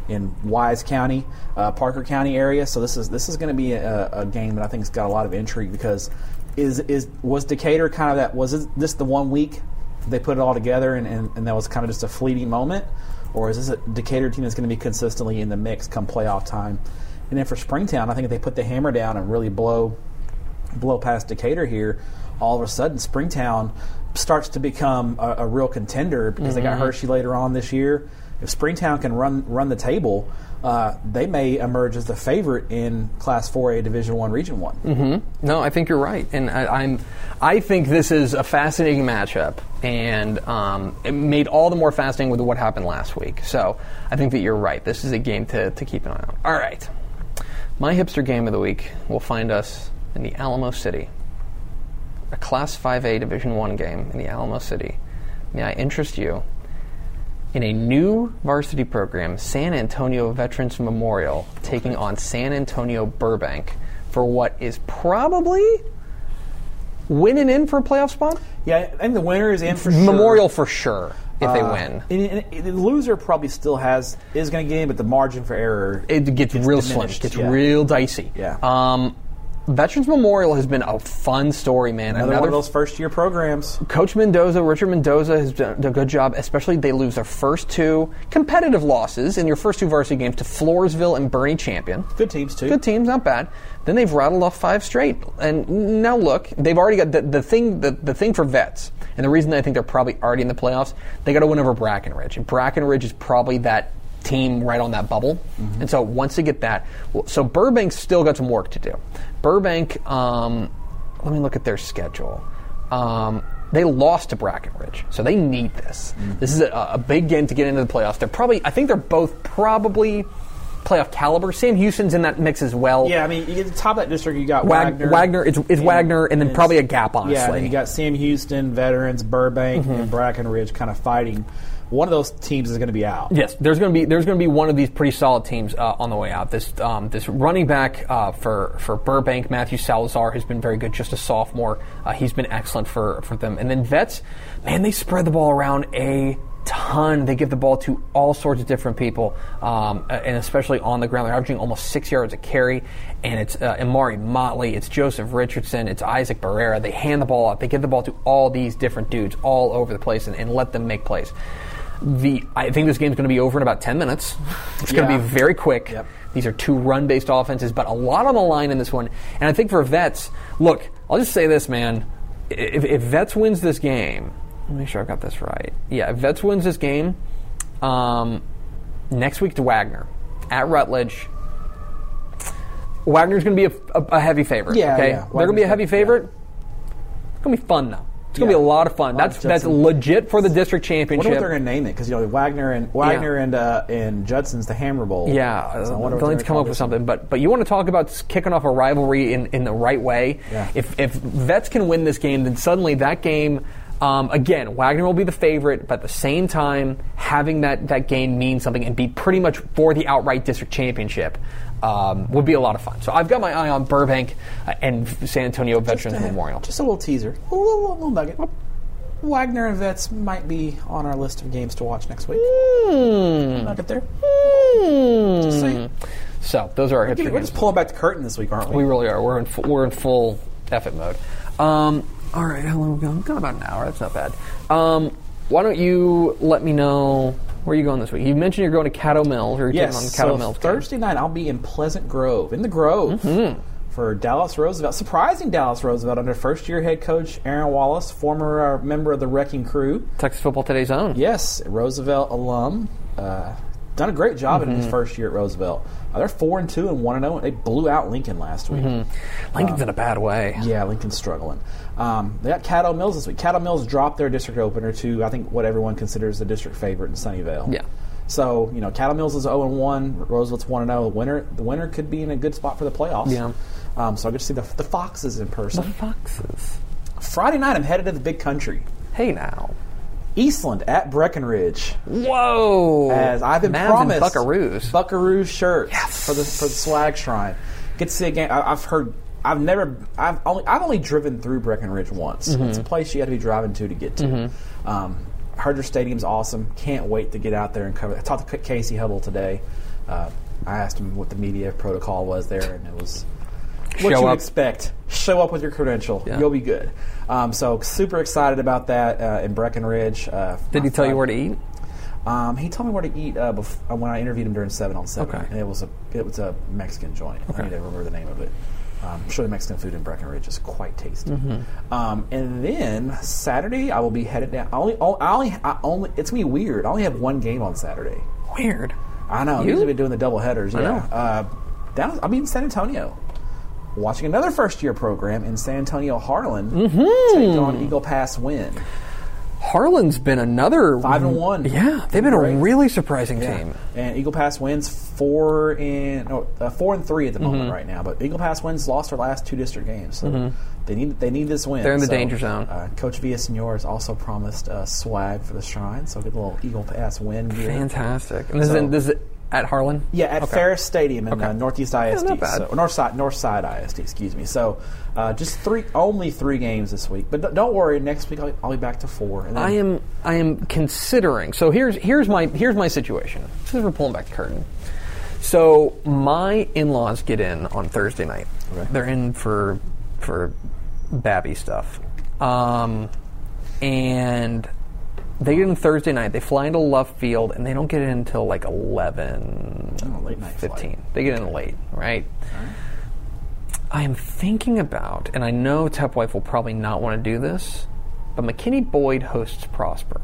in Wise County, uh, Parker County area. So this is this is going to be a, a game that I think has got a lot of intrigue because is is was Decatur kind of that, was this the one week they put it all together and, and, and that was kind of just a fleeting moment? Or is this a Decatur team that's going to be consistently in the mix come playoff time? And then for Springtown, I think if they put the hammer down and really blow blow past Decatur here, all of a sudden Springtown starts to become a, a real contender because mm-hmm. they got Hershey later on this year. If Springtown can run run the table, uh, they may emerge as the favorite in Class four A Division I, Region I. Mm-hmm. No, I think you're right, and I, I'm I think this is a fascinating matchup, and um, it made all the more fascinating with what happened last week. So I think that you're right. This is a game to, to keep an eye on. All right, my hipster game of the week will find us in the Alamo City, a Class five A Division I game in the Alamo City. May I interest you in a new varsity program, San Antonio Veterans Memorial, taking on San Antonio Burbank for what is probably winning in for a playoff spot? Yeah, I think the winner is in for sure. Memorial for sure if uh, they win. And, and, and the loser probably still has is going to get in, but the margin for error it gets real slim. It gets yeah. real dicey. Yeah. Um, Veterans Memorial has been a fun story, man. Another, Another one of those first-year programs. Coach Mendoza, Richard Mendoza, has done a good job, especially they lose their first two competitive losses in your first two varsity games to Floresville and Bernie Champion. Good teams, too. Good teams, not bad. Then they've rattled off five straight. And now look, they've already got the, the thing the, the thing for vets, and the reason I think they're probably already in the playoffs, they got to win over Brackenridge. And Brackenridge is probably that team right on that bubble. Mm-hmm. And so once they get that, so Burbank's still got some work to do. Burbank, um, let me look at their schedule. Um, they lost to Brackenridge, so they need this. Mm-hmm. This is a, a big game to get into the playoffs. They're probably, I think they're both probably playoff caliber. Sam Houston's in that mix as well. Yeah, I mean, you get the top of that district, you got Wag- Wagner. Wagner, it's, it's and, Wagner, and then and probably a gap, honestly. Yeah, and you got Sam Houston, Veterans, Burbank, mm-hmm. and Brackenridge kind of fighting. One of those teams is going to be out. Yes, there's going to be there's going to be one of these pretty solid teams uh, on the way out. This um, this running back uh, for for Burbank, Matthew Salazar, has been very good. Just a sophomore, uh, he's been excellent for, for them. And then vets, man, they spread the ball around a ton. They give the ball to all sorts of different people, um, and especially on the ground. They're averaging almost six yards a carry, and it's uh, Amari Motley, it's Joseph Richardson, it's Isaac Barrera. They hand the ball up. They give the ball to all these different dudes all over the place and, and let them make plays. The I think this game's going to be over in about ten minutes. It's yeah. going to be very quick. Yep. These are two run-based offenses, but a lot on the line in this one. And I think for vets, look, I'll just say this, man. If, if vets wins this game, let me make sure I've got this right. Yeah, if vets wins this game, um, next week to Wagner at Rutledge. Wagner's going to be a, a, a heavy favorite. Yeah, okay? yeah. They're going to be a heavy favorite. Yeah. It's going to be fun, though. It's going to yeah. be a lot of fun. Lot that's of that's legit for the district championship. I wonder what they're going to name it, because you know Wagner and Wagner yeah. and uh, and Judson's the Hammer Bowl. Yeah, so uh, they'll need to come up with something. But but you want to talk about kicking off a rivalry in, in the right way. Yeah. If if vets can win this game, then suddenly that game, um, again, Wagner will be the favorite, but at the same time, having that, that game mean something and be pretty much for the outright district championship. Um, would be a lot of fun. So I've got my eye on Burbank uh, and San Antonio Veterans just, uh, Memorial. Just a little teaser, a little, little nugget. Wagner and Vets might be on our list of games to watch next week. Mm. Nugget there. Mm. Just saying. So those are our we're hipster getting, games. We're just pulling back the curtain this week, aren't we? We really are. We're in fu- we're in full effort mode. Um, all right, how long we got? We've got about an hour. That's not bad. Um, why don't you let me know? Where are you going this week? You mentioned you're going to Caddo Mills. Or yes, on the Caddo so Mills Thursday night I'll be in Pleasant Grove, in the Grove, mm-hmm. for Dallas Roosevelt. Surprising Dallas Roosevelt under first-year head coach Aaron Wallace, former uh, member of the Wrecking Crew. Texas Football Today's own. Yes, Roosevelt alum. Uh, done a great job mm-hmm. in his first year at Roosevelt. Uh, they're four and two and one and oh. And they blew out Lincoln last week. Mm-hmm. Lincoln's um, in a bad way. Yeah, Lincoln's struggling. Um, they got Caddo Mills this week. Caddo Mills dropped their district opener to, I think, what everyone considers the district favorite in Sunnyvale. Yeah. So, you know, Caddo Mills is zero and one. Roosevelt's one and oh. The winner, the winner could be in a good spot for the playoffs. Yeah. Um, so I get to see the, the Foxes in person. The Foxes. Friday night, I'm headed to the Big Country. Hey, now. Eastland at Breckenridge. Whoa! As I've been Mavs promised, Buckaroos, Buckaroos shirts yes. for the for the Swag Shrine. Get to see a game. I, I've heard. I've never. I've only. I've only driven through Breckenridge once. Mm-hmm. It's a place you had to be driving to to get to. Mm-hmm. Um, heard their stadium's awesome. Can't wait to get out there and cover. I talked to Casey Hubble today. Uh, I asked him what the media protocol was there, and it was. What Show you up. expect. Show up with your credential. Yeah. You'll be good. Um, so super excited about that uh, in Breckenridge. Uh, Did he tell you where to eat? Um, he told me where to eat uh, before, when I interviewed him during seven on seven. Okay. And it was a it was a Mexican joint. Okay. I need to remember the name of it. Um, I'm sure the Mexican food in Breckenridge is quite tasty. Mm-hmm. Um, and then Saturday I will be headed down. I only, I only, I only, it's going to be weird. I only have one game on Saturday. Weird. I know. Usually been doing the double headers. I yeah. know. Uh, down, I'll be in San Antonio. Watching another first-year program in San Antonio Harlan mm-hmm. take on Eagle Pass win. Harlan's been another five and one. Yeah, they've been great. a really surprising yeah. team. And Eagle Pass wins four and no, uh, four and three at the mm-hmm. moment right now. But Eagle Pass wins lost their last two district games. So mm-hmm. they need they need this win. They're in the so, danger zone. Uh, Coach Villasenor has also promised uh, swag for the Shrine, so get a little Eagle Pass win. Here. Fantastic. And this so, is. This is At Harlan? Yeah, at okay. Ferris Stadium in okay. uh, Northeast I S D. Yeah, so, or North Side, North Side I S D, excuse me. So uh, just three, only three games this week. But d- don't worry, next week I'll, I'll be back to four. And then I am I am considering. So here's here's my here's my situation. This is we're pulling back the curtain. So my in-laws get in on Thursday night. Okay. They're in for for babby stuff. Um, and... They get in Thursday night. They fly into Love Field, and they don't get in until like eleven, oh, late night fifteen. Flight. They get in late, right? All right. I am thinking about, and I know Tepwife will probably not want to do this, but McKinney Boyd hosts Prosper.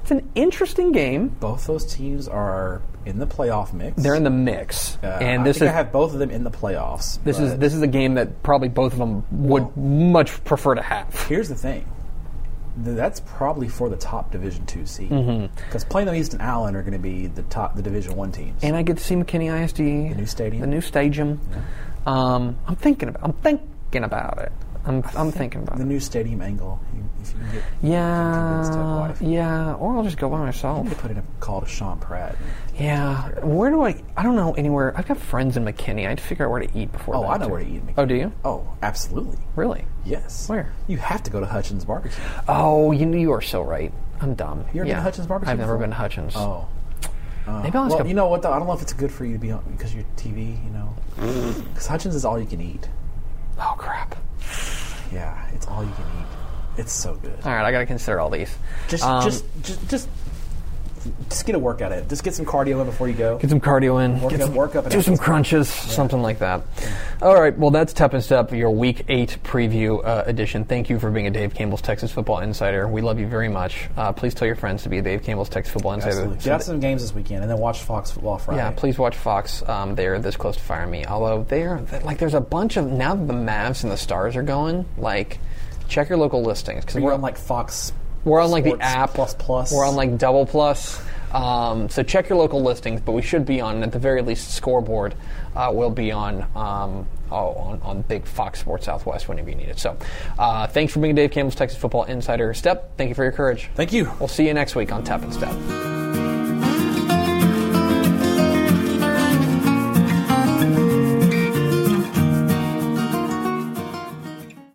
It's an interesting game. Both those teams are in the playoff mix. They're in the mix, uh, and I this think is I have both of them in the playoffs. This is this is a game that probably both of them would well, much prefer to have. Here's the thing. That's probably for the top Division two seed. Because mm-hmm. Plano East and Allen are going to be the top, the Division I teams. And I get to see McKinney I S D. The new stadium. The new stadium. Yeah. Um, I'm thinking about. I'm thinking about it. I'm I I'm think thinking about the it. new stadium angle. If you can get yeah, you can yeah. Or I'll just go by myself. I'm going to put in a call to Sean Pratt. Yeah. Where do I? I don't know anywhere. I've got friends in McKinney. I had to figure out where to eat before. Oh, that I know too. where to eat. In McKinney. Oh, do you? Oh, absolutely. Really? Yes. Where? You have to go to Hutchins Barbecue. Oh, you you are so right. I'm dumb. You ever yeah. been to Hutchins Barbecue? I've never before? been to Hutchins. Oh. Uh, Maybe I'll well, go. You know what, though? I don't know if it's good for you to be on because your T V, you know. Because Hutchins is all you can eat. Oh, crap. Yeah, it's all you can eat. It's so good. All right, I got to consider all these. Just, um, just, just, just, just get a workout in. Just get some cardio in before you go. Get some cardio in. Work get up, some, work up. And do some crunches, yeah. something like that. Yeah. All right, well, that's Tep and Step, your Week eight preview uh, edition. Thank you for being a Dave Campbell's Texas Football Insider. We love you very much. Uh, please tell your friends to be a Dave Campbell's Texas Football Insider. Absolutely. Get out some games this weekend and then watch Fox Football Friday. Yeah, please watch Fox. Um, they're this close to firing me. Although, they're, like, there's a bunch of, now that the Mavs and the Stars are going, like, check your local listings. Because we're on, like, Fox We're on like Sports the app. Plus plus. We're on like Double Plus. Um, so check your local listings, but we should be on, and at the very least, Scoreboard uh, will be on, um, oh, on on Big Fox Sports Southwest whenever you need it. So uh, thanks for being Dave Campbell's Texas Football Insider. Step, thank you for your courage. Thank you. We'll see you next week on Tep and Step.